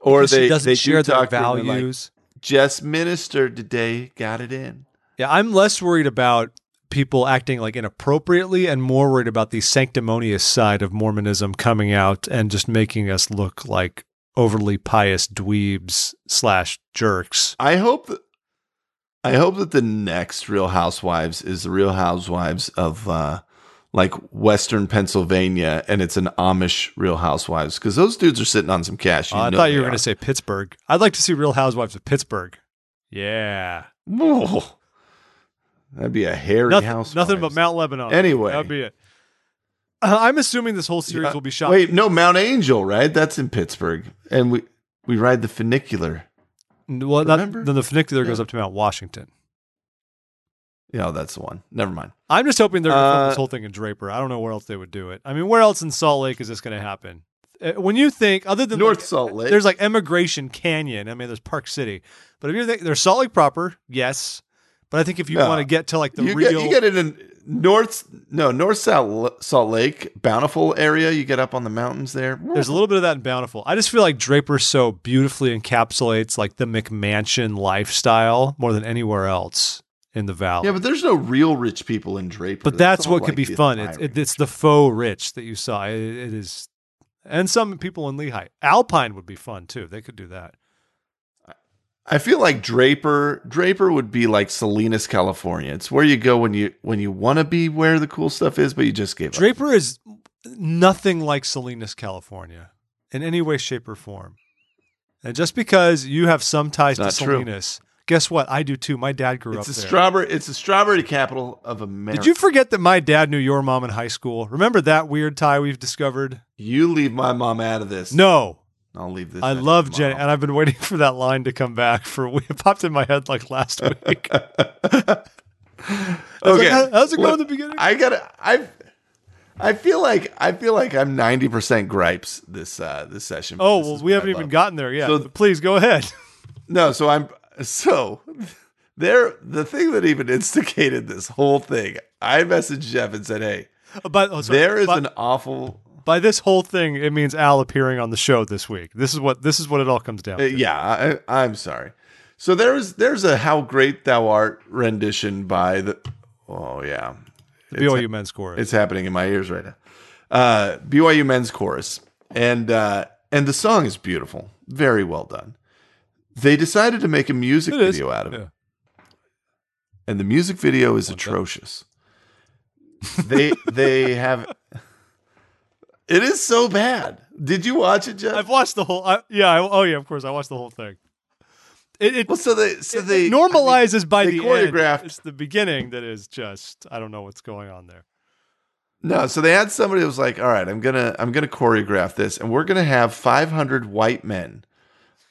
Or they, she doesn't they share do their values. Like, just ministered today, got it in. Yeah, I'm less worried about people acting like inappropriately and more worried about the sanctimonious side of Mormonism coming out and just making us look like overly pious dweebs slash jerks. I hope that, I hope that the next Real Housewives is the Real Housewives of uh, like Western Pennsylvania, and it's an Amish Real Housewives, because those dudes are sitting on some cash. You uh, I thought you were going to say Pittsburgh. I'd like to see Real Housewives of Pittsburgh. Yeah. Whoa. That'd be a hairy nothing, house. Nothing but Mount Lebanon. Anyway. That'd be it. Uh, I'm assuming this whole series yeah. will be shot. Wait, no, Mount Angel, right? That's in Pittsburgh. And we, we ride the funicular. Well, that, then the funicular yeah. goes up to Mount Washington. Yeah, that's the one. Never mind. I'm just hoping they're going to uh, film this whole thing in Draper. I don't know where else they would do it. I mean, where else in Salt Lake is this going to happen? When you think, other than North like, Salt Lake, there's like Emigration Canyon. I mean, there's Park City. But if you think there's Salt Lake proper, yes. But I think if you no. want to get to like the you real, get, you get it in north, no north South Salt Lake, Bountiful area. You get up on the mountains there. There's a little bit of that in Bountiful. I just feel like Draper so beautifully encapsulates like the McMansion lifestyle more than anywhere else in the valley. Yeah, but there's no real rich people in Draper. But that's, that's what like could be fun. It's, it, it's the faux rich that you saw. It, it is, and some people in Lehigh. Alpine would be fun too. They could do that. I feel like Draper Draper would be like Salinas, California. It's where you go when you when you want to be where the cool stuff is, but you just gave Draper up. Draper is nothing like Salinas, California in any way, shape, or form. And just because you have some ties to Salinas, true. Guess what? I do too. My dad grew it's up a there. Strawberry, it's the strawberry capital of America. Did you forget that my dad knew your mom in high school? Remember that weird tie we've discovered? You leave my mom out of this. No. I'll leave this. I love Jenny, and I've been waiting for that line to come back. For it popped in my head like last week. Okay, like, How, how's it going at the beginning? I gotta. I I feel like I feel like I'm ninety percent gripes this uh, this session. Oh this well, we haven't even gotten there yet. So but please go ahead. No, so I'm so there. The thing that even instigated this whole thing, I messaged Jeff and said, "Hey, but, oh, sorry, there is but, an awful." By this whole thing, it means Al appearing on the show this week. This is what this is what it all comes down to. Uh, yeah, I, I'm sorry. So there's there's a "How Great Thou Art" rendition by the oh yeah, the it's B Y U ha- men's chorus. It's happening in my ears right now. Uh, B Y U men's chorus, and uh, and the song is beautiful, very well done. They decided to make a music it video is. out of yeah. it, and the music video is atrocious. they they have. It is so bad. Did you watch it, Jeff? I've watched the whole. I, yeah. I, oh, yeah. Of course, I watched the whole thing. It, it well, so they so it, they it normalizes I mean, by they the choreographed. End. It's the beginning that is just. I don't know what's going on there. No, so they had somebody who was like, "All right, I'm gonna I'm gonna choreograph this, and we're gonna have five hundred white men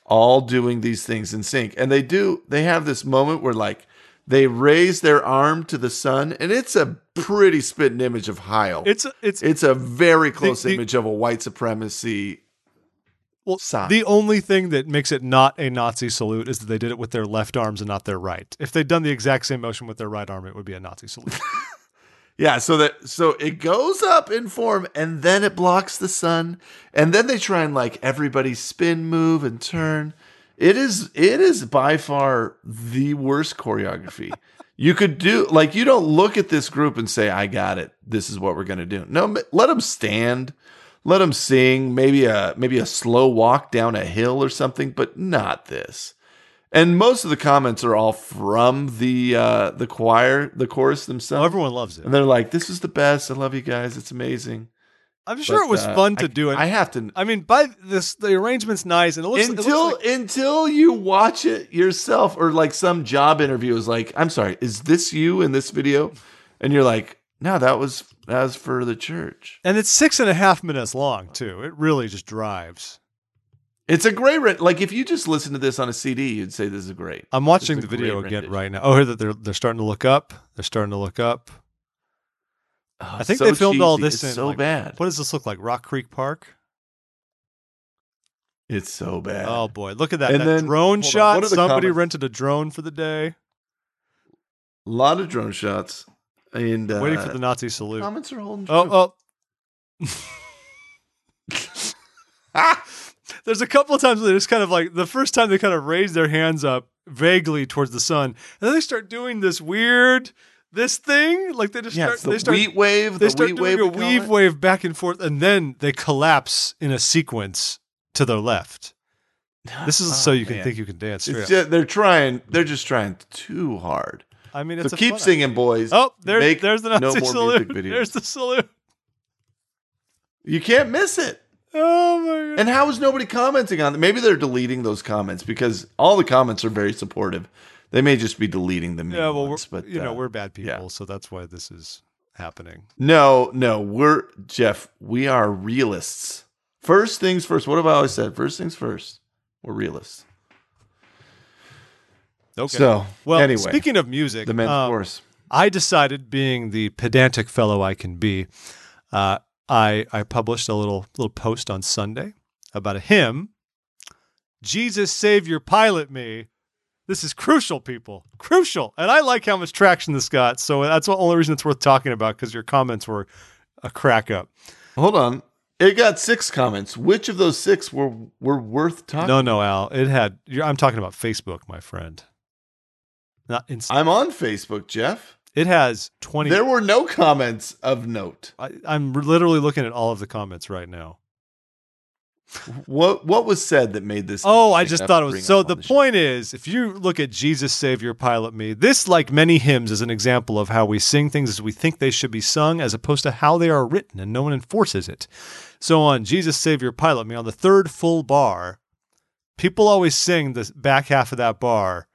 all doing these things in sync." And they do. They have this moment where like. They raise their arm to the sun, and it's a pretty spitting image of Heil. It's a, it's it's a very close the, the, image of a white supremacy well, sign. The only thing that makes it not a Nazi salute is that they did it with their left arms and not their right. If they'd done the exact same motion with their right arm, it would be a Nazi salute. Yeah, so that so it goes up in form, and then it blocks the sun, and then they try and like everybody spin, move, and turn. It is it is by far the worst choreography. You could do like you don't look at this group and say, "I got it. This is what we're gonna do." No, let them stand, let them sing. Maybe a maybe a slow walk down a hill or something, but not this. And most of the comments are all from the uh, the choir, the chorus themselves. Oh, everyone loves it, and they're like, "This is the best. I love you guys. It's amazing." I'm sure but, it was uh, fun to I, do. And I have to. I mean, by this, the arrangement's nice, and it looks, until it looks like, until you watch it yourself, or like some job interview is like, "I'm sorry, is this you in this video?" And you're like, "No, that was that was for the church." And it's six and a half minutes long too. It really just drives. It's a great rent. Like if you just listen to this on a C D, you'd say this is great. I'm watching the video again right now. Oh, here that they're they're starting to look up. They're starting to look up. Oh, I think so they filmed cheesy. all this. It's in, so like, bad. What does this look like? Rock Creek Park. It's so bad. Oh boy, look at that! And that then, drone shot. The Somebody comments? rented a drone for the day. A lot of drone shots. And uh, waiting for the Nazi salute. Comments are holding. Oh true. oh. ah! There's a couple of times where they just kind of like the first time they kind of raise their hands up vaguely towards the sun, and then they start doing this weird. This thing, like they just yeah, start, the they start wheat wave, they the start wheat doing wave, a weave it. wave back and forth, and then they collapse in a sequence to their left. This is oh, so you can man. think you can dance. It's just, they're trying, they're just trying too hard. I mean, it's so a keep fun singing, idea. boys. Oh, there, Make there's the Nazi no salute. There's the salute. You can't miss it. Oh my god! And how is nobody commenting on it? Maybe they're deleting those comments because all the comments are very supportive. They may just be deleting them. Yeah, well, ones, but you uh, know we're bad people, yeah. so that's why this is happening. No, no, we're Jeff. We are realists. First things first. What have I always said? First things first. We're realists. Okay. So, well, anyway, speaking of music, the men's um, chorus. I decided, being the pedantic fellow I can be, uh, I I published a little little post on Sunday about a hymn. Jesus, Savior, Pilot Me. This is crucial, people. Crucial. And I like how much traction this got. So that's the only reason it's worth talking about, because your comments were a crack up. Hold on. It got six comments. Which of those six were, were worth talking about? No, no, Al. It had. You're, I'm talking about Facebook, my friend. Not Instagram. I'm on Facebook, Jeff. It has twenty. There were no comments of note. I, I'm literally looking at all of the comments right now. What what was said that made this? Oh, I just thought it was. So the, the point is, if you look at Jesus, Savior, Pilot Me, this, like many hymns, is an example of how we sing things as we think they should be sung, as opposed to how they are written, and no one enforces it. So on Jesus, Savior, Pilot Me, on the third full bar, people always sing the back half of that bar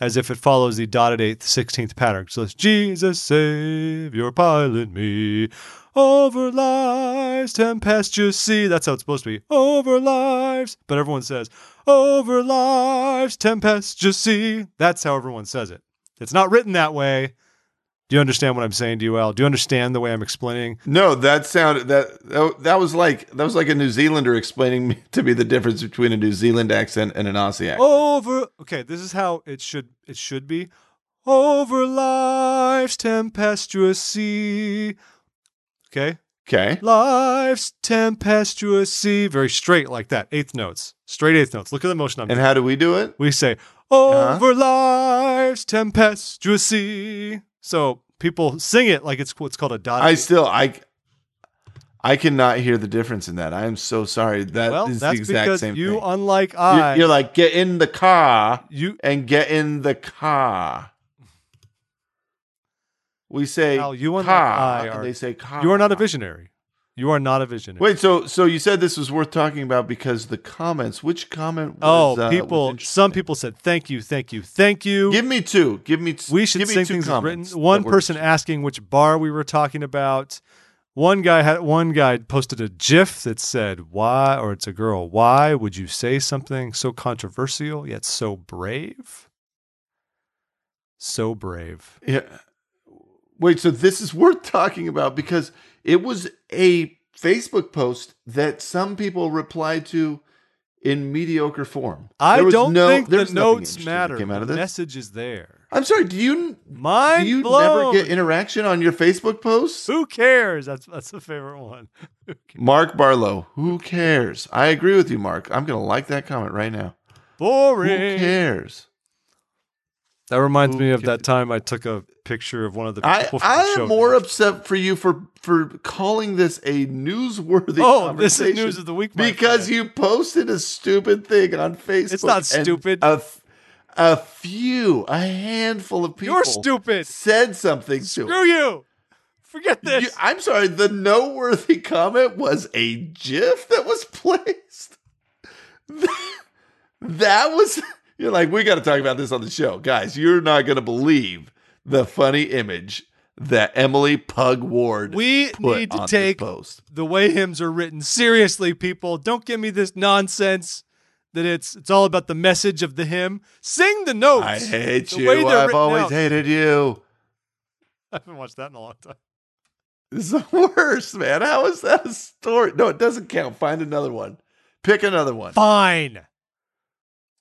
as if it follows the dotted eighth, sixteenth pattern. So it's Jesus, Savior, Pilot Me. Over lives, tempestuous sea. That's how it's supposed to be. Over lives. But everyone says, over lives, tempestuous sea. That's how everyone says it. It's not written that way. Do you understand what I'm saying to you, Al? Do you understand the way I'm explaining? No, that sounded that that was like that was like a New Zealander explaining to me the difference between a New Zealand accent and an Aussie accent. Over. Okay, this is how it should it should be. Over lives, tempestuous sea. Okay. Okay. Life's tempestuous sea. Very straight like that. Eighth notes. Straight eighth notes. Look at the motion. I'm and doing. How do we do it? We say, over uh-huh. life's tempestuous sea. So people sing it like it's what's called a dot. I eight. still, I, I cannot hear the difference in that. I am so sorry. That well, is that's the exact because same you, thing. You, unlike I. You're, you're like, get in the car you, and get in the car. We say, Al, you and I are, and they say, ka. You are not a visionary. You are not a visionary. Wait, so so you said this was worth talking about because the comments, which comment was Oh, people, uh, was some people said, thank you, thank you, thank you. Give me two. Give me two. We should give sing things written. One person asking which bar we were talking about. One guy had one guy posted a GIF that said, why, or it's a girl, why would you say something so controversial yet so brave? So brave. Yeah. Wait, so this is worth talking about because it was a Facebook post that some people replied to in mediocre form. I don't no, think the notes matter. The message is there. I'm sorry. Do you mind? Do you blown. never get interaction on your Facebook posts? Who cares? That's that's the favorite one. Mark Barlow. Who cares? I agree with you, Mark. I'm gonna like that comment right now. Boring. Who cares? That reminds Who me of cares? that time I took a picture of one of the people. I, I am show more page. upset for you for for calling this a newsworthy. Oh, this is news of the week because you posted a stupid thing on Facebook. It's not stupid. A th- A few, a handful of people. You're stupid. Said something Screw to Screw you. Forget this. You, I'm sorry. The noteworthy comment was a GIF that was placed. That, that was. You're like, we got to talk about this on the show, guys. You're not going to believe the funny image that Emily Pug Ward. We put need to on take post. The way hymns are written seriously, people. Don't give me this nonsense. That it's it's all about the message of the hymn. Sing the notes. I hate you. I've always out. hated you. I haven't watched that in a long time. This is the worst, man. How is that a story? No, it doesn't count. Find another one. Pick another one. Fine.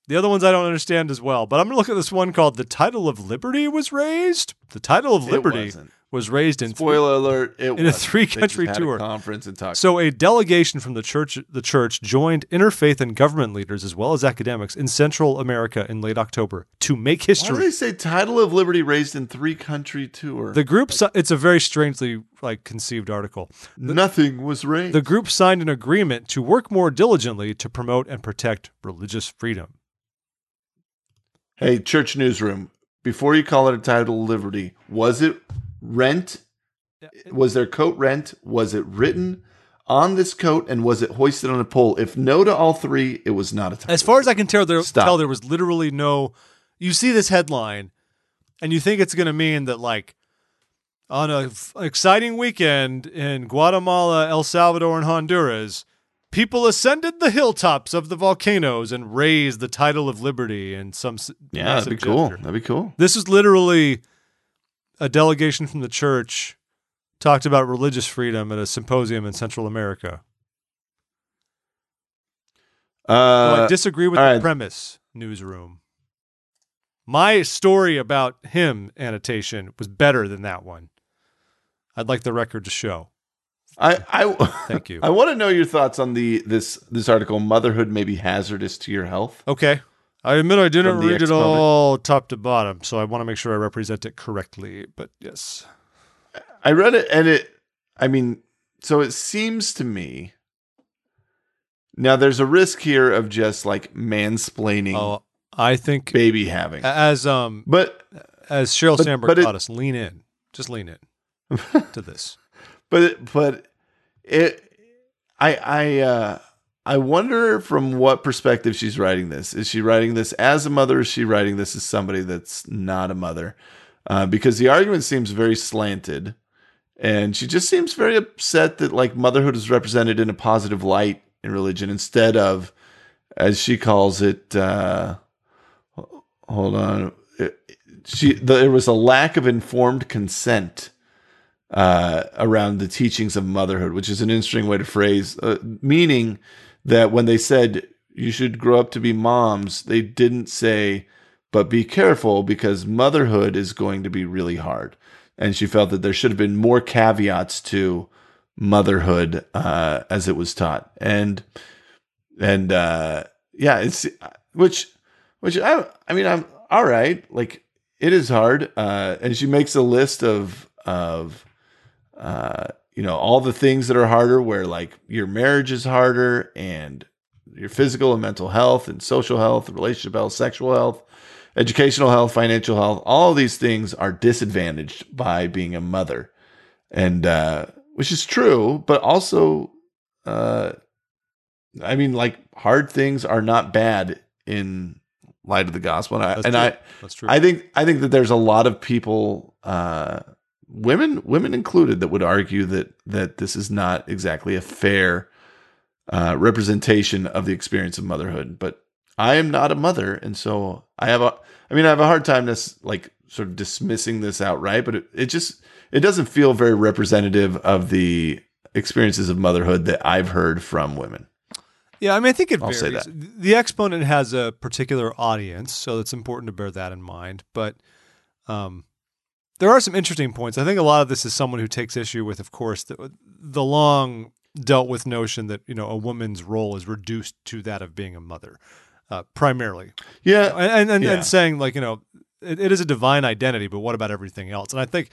The other ones I don't understand as well. But I'm going to look at this one called The Title of Liberty Was Raised. The Title of Liberty was raised in spoiler alert it in a three-country tour a conference and talk. So a delegation from the church the church joined interfaith and government leaders as well as academics in Central America in late October to make history. Why do they say Title of Liberty raised in three-country tour? The group like, it's a very strangely like conceived article. The, nothing was raised. The group signed an agreement to work more diligently to promote and protect religious freedom. Hey, Church Newsroom, before you call it a Title of Liberty, was it rent? Was their coat rent? Was it written on this coat? And was it hoisted on a pole? If no to all three, it was not a title. As far as I can tell, there, tell, there was literally no... You see this headline, and you think it's going to mean that, like, on an f- exciting weekend in Guatemala, El Salvador, and Honduras, people ascended the hilltops of the volcanoes and raised the Title of Liberty in some... Yeah, that'd be cool. That'd be cool. This is literally... A delegation from the church talked about religious freedom at a symposium in Central America. Uh, so I disagree with the right. premise, Newsroom. My story about him annotation was better than that one. I'd like the record to show. I, I Thank you. I want to know your thoughts on the this this article, Motherhood May Be Hazardous to Your Health. Okay. I admit I didn't read it all top to bottom, so I want to make sure I represent it correctly, but yes. I read it, and it, I mean, so it seems to me, now there's a risk here of just, like, mansplaining oh, I think baby having. As um, but as Sheryl but, Sandberg but taught it, us, lean in. Just lean in to this. But, but it, I, I, uh, I wonder from what perspective she's writing this. Is she writing this as a mother? Or is she writing this as somebody that's not a mother? Uh, because the argument seems very slanted. And she just seems very upset that like motherhood is represented in a positive light in religion instead of, as she calls it, uh, hold on. It, she There was a lack of informed consent uh, around the teachings of motherhood, which is an interesting way to phrase, uh, meaning... that when they said you should grow up to be moms, they didn't say, but be careful because motherhood is going to be really hard. And she felt that there should have been more caveats to motherhood uh, as it was taught. And, and uh, yeah, it's, which, which I, I mean, I'm all right. Like it is hard. Uh, and she makes a list of, of, uh, you know, all the things that are harder where like your marriage is harder and your physical and mental health and social health, relationship health, sexual health, educational health, financial health, all these things are disadvantaged by being a mother. And, uh, which is true, but also, uh, I mean like hard things are not bad in light of the gospel. And I, That's and true. I, That's true. I think, I think that there's a lot of people, uh, Women, women included, that would argue that that this is not exactly a fair uh, representation of the experience of motherhood. But I am not a mother, and so I have a. I mean, I have a hard time this like sort of dismissing this outright. But it, it just it doesn't feel very representative of the experiences of motherhood that I've heard from women. Yeah, I mean, I think it varies. I'll say that. The exponent has a particular audience, so it's important to bear that in mind. But Um, there are some interesting points. I think a lot of this is someone who takes issue with, of course, the, the long dealt with notion that, you know, a woman's role is reduced to that of being a mother, uh, primarily. Yeah. You know, and, and, yeah. and saying, like, you know, it, it is a divine identity, but what about everything else? And I think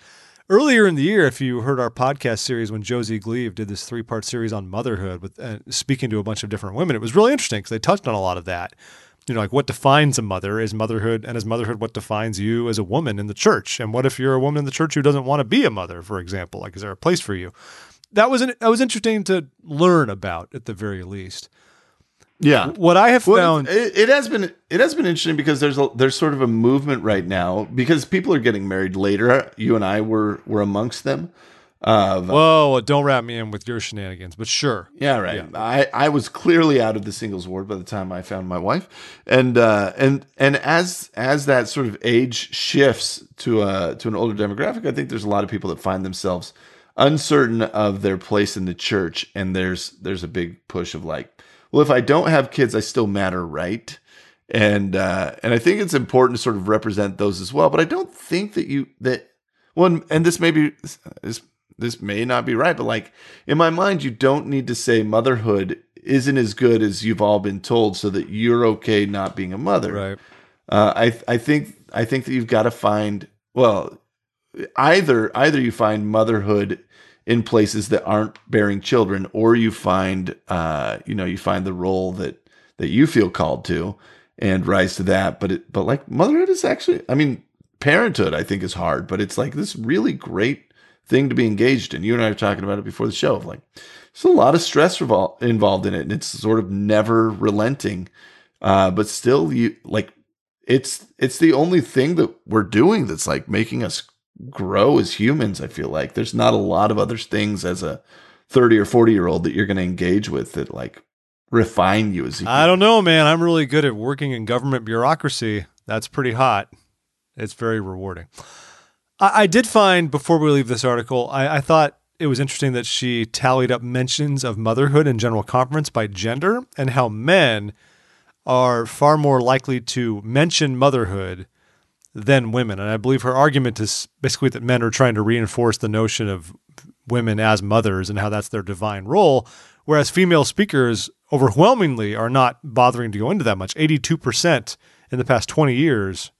earlier in the year, if you heard our podcast series when Josie Gleave did this three-part series on motherhood, with uh, speaking to a bunch of different women, it was really interesting because they touched on a lot of that. You know, like, what defines a mother is motherhood, and is motherhood what defines you as a woman in the church? And what if you're a woman in the church who doesn't want to be a mother, for example? Like, is there a place for you? That was an, that was interesting to learn about, at the very least. Yeah, what I have well, found it, it has been it has been interesting because there's a, there's sort of a movement right now because people are getting married later. You and I were were amongst them. Uh, Whoa! Don't wrap me in with your shenanigans, but sure. Yeah, right. Yeah. I, I was clearly out of the singles ward by the time I found my wife, and uh, and and as as that sort of age shifts to uh to an older demographic, I think there's a lot of people that find themselves uncertain of their place in the church, and there's there's a big push of like, well, if I don't have kids, I still matter, right? And uh, and I think it's important to sort of represent those as well. But I don't think that you that well, and this may be this. This may not be right, but like in my mind, you don't need to say motherhood isn't as good as you've all been told, so that you're okay not being a mother. Right? Uh, I I think I think that you've got to find well, either either you find motherhood in places that aren't bearing children, or you find uh you know you find the role that that you feel called to and rise to that. But it, but like motherhood is actually, I mean, parenthood I think is hard, but it's like this really great thing to be engaged in. You and I were talking about it before the show. Like, there's a lot of stress revol- involved in it, and it's sort of never relenting. Uh, but still, you like it's it's the only thing that we're doing that's like making us grow as humans. I feel like there's not a lot of other things as a thirty or forty year old that you're going to engage with that like refine you as a human. I don't know, man. I'm really good at working in government bureaucracy. That's pretty hot. It's very rewarding. I did find, before we leave this article, I, I thought it was interesting that she tallied up mentions of motherhood in General Conference by gender and how men are far more likely to mention motherhood than women. And I believe her argument is basically that men are trying to reinforce the notion of women as mothers and how that's their divine role, whereas female speakers overwhelmingly are not bothering to go into that much. eighty-two percent in the past twenty years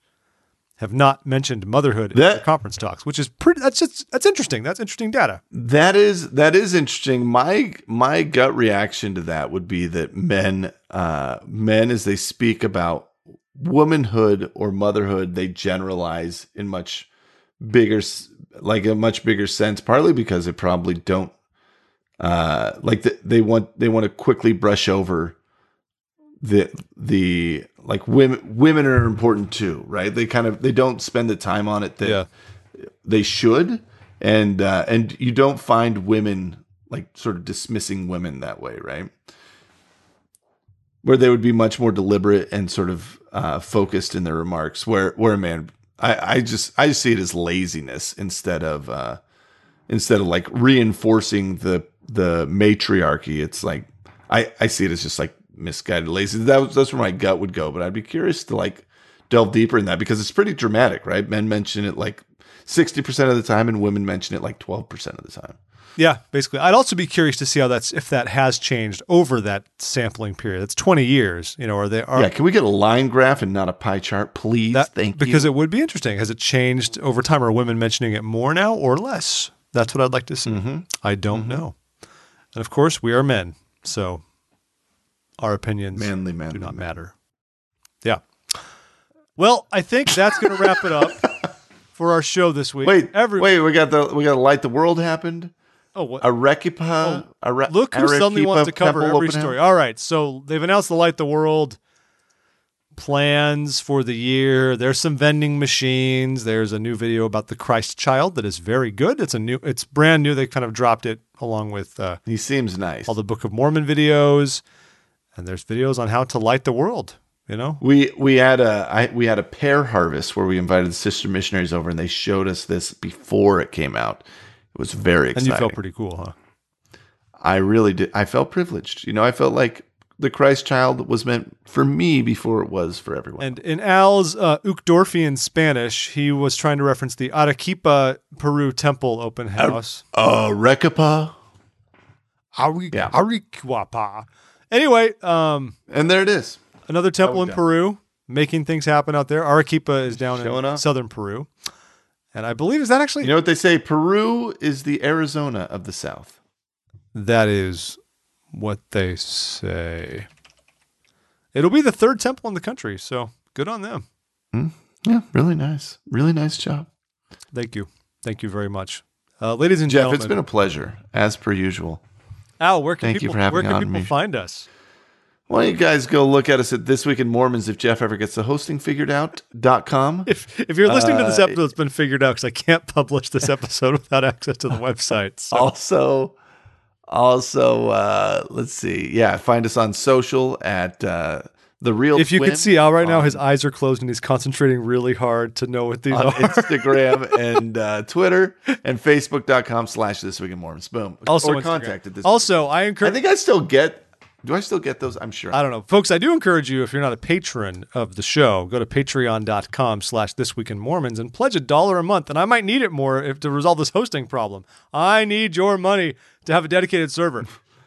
have not mentioned motherhood in that, their conference talks, which is pretty. That's just that's interesting. That's interesting data. That is that is interesting. My my gut reaction to that would be that men uh, men as they speak about womanhood or motherhood, they generalize in much bigger, like a much bigger sense. Partly because they probably don't uh, like the, they want they want to quickly brush over the the. Like women, women are important too, right? They kind of they don't spend the time on it that yeah. they should, and uh, and you don't find women like sort of dismissing women that way, right? Where they would be much more deliberate and sort of uh, focused in their remarks. Where where a man, I, I just I just see it as laziness instead of uh, instead of like reinforcing the the matriarchy. It's like I I see it as just like misguided laziness. That was, that's where my gut would go, but I'd be curious to like delve deeper in that because it's pretty dramatic, right? Men mention it like sixty percent of the time and women mention it like twelve percent of the time. Yeah, basically. I'd also be curious to see how that's, if that has changed over that sampling period. That's twenty years, you know, are they are Yeah, can we get a line graph and not a pie chart, please? That, Thank because you. Because it would be interesting. Has it changed over time? Are women mentioning it more now or less? That's what I'd like to see. Mm-hmm. I don't mm-hmm. know. And of course, we are men, so our opinions manly, manly, do not manly. matter. Yeah. Well, I think that's going to wrap it up for our show this week. Wait, Every- wait, we got the we got a Light the World happened. Oh, what? Arequipa. Oh, Are- look who Arequipa suddenly wants to cover Temple every story. All right, so they've announced the Light the World plans for the year. There's some vending machines. There's a new video about the Christ Child that is very good. It's a new. It's brand new. They kind of dropped it along with. Uh, he seems nice. All the Book of Mormon videos. And there's videos on how to light the world, you know? We we had a I, we had a pear harvest where we invited the sister missionaries over, and they showed us this before it came out. It was very exciting. And you felt pretty cool, huh? I really did. I felt privileged. You know, I felt like the Christ child was meant for me before it was for everyone. And in Al's uh, Ucdorfian Spanish, he was trying to reference the Arequipa, Peru temple open house. Arequipa? Arequipa. Arequipa. Anyway. Um, and there it is. Another temple in Peru, making things happen out there. Arequipa is down in southern Peru. And I believe, is that actually? You know what they say? Peru is the Arizona of the South. That is what they say. It'll be the third temple in the country, so good on them. Mm, yeah, really nice. Really nice job. Thank you. Thank you very much. Uh, ladies and Jeff, gentlemen. Jeff, it's been a pleasure, as per usual. Al, where can Thank people, you for having where can people me. find us? Why don't you guys go look at us at This Week in Mormons if Jeff ever gets the hosting figured out dot com. If, if you're listening uh, to this episode, it's been figured out because I can't publish this episode without access to the website. So. Also... Also, uh, let's see. Yeah, find us on social at uh, The Real If you Twin could see Al right now, his eyes are closed and he's concentrating really hard to know what these on are. Instagram and uh, Twitter and Facebook.com slash This Week in Mormons. Boom. Also or contacted this. Also, I encourage. I think I still get. Do I still get those? I'm sure. I don't know. Folks, I do encourage you, if you're not a patron of the show, go to patreon.com slash This Week in Mormons and pledge a dollar a month. And I might need it more if to resolve this hosting problem. I need your money to have a dedicated server.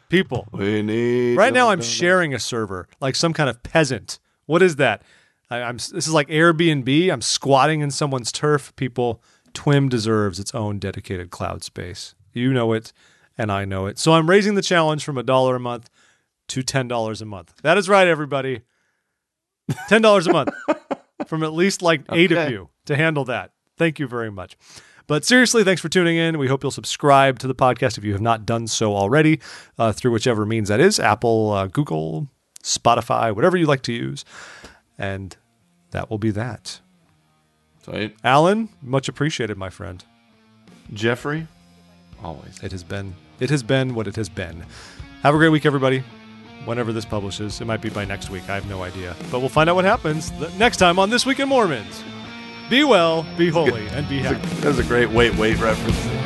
People. We need. Right now I'm sharing a server like some kind of peasant. What is that? I, I'm. This is like Airbnb. I'm squatting in someone's turf. People, T W I M deserves its own dedicated cloud space. You know it, and I know it. So I'm raising the challenge from a dollar a month to ten dollars a month. That is right, everybody. ten dollars a month from at least like eight okay. of you to handle that. Thank you very much. But seriously, thanks for tuning in. We hope you'll subscribe to the podcast if you have not done so already uh, through whichever means that is, Apple, uh, Google, Spotify, whatever you like to use. And that will be that. Sweet. Alan, much appreciated, my friend. Jeffrey, always. It has been, it has been what it has been. Have a great week, everybody. Whenever this publishes. It might be by next week. I have no idea. But we'll find out what happens next time on This Week in Mormons. Be well, be holy, and be happy. That was a great wait, wait reference.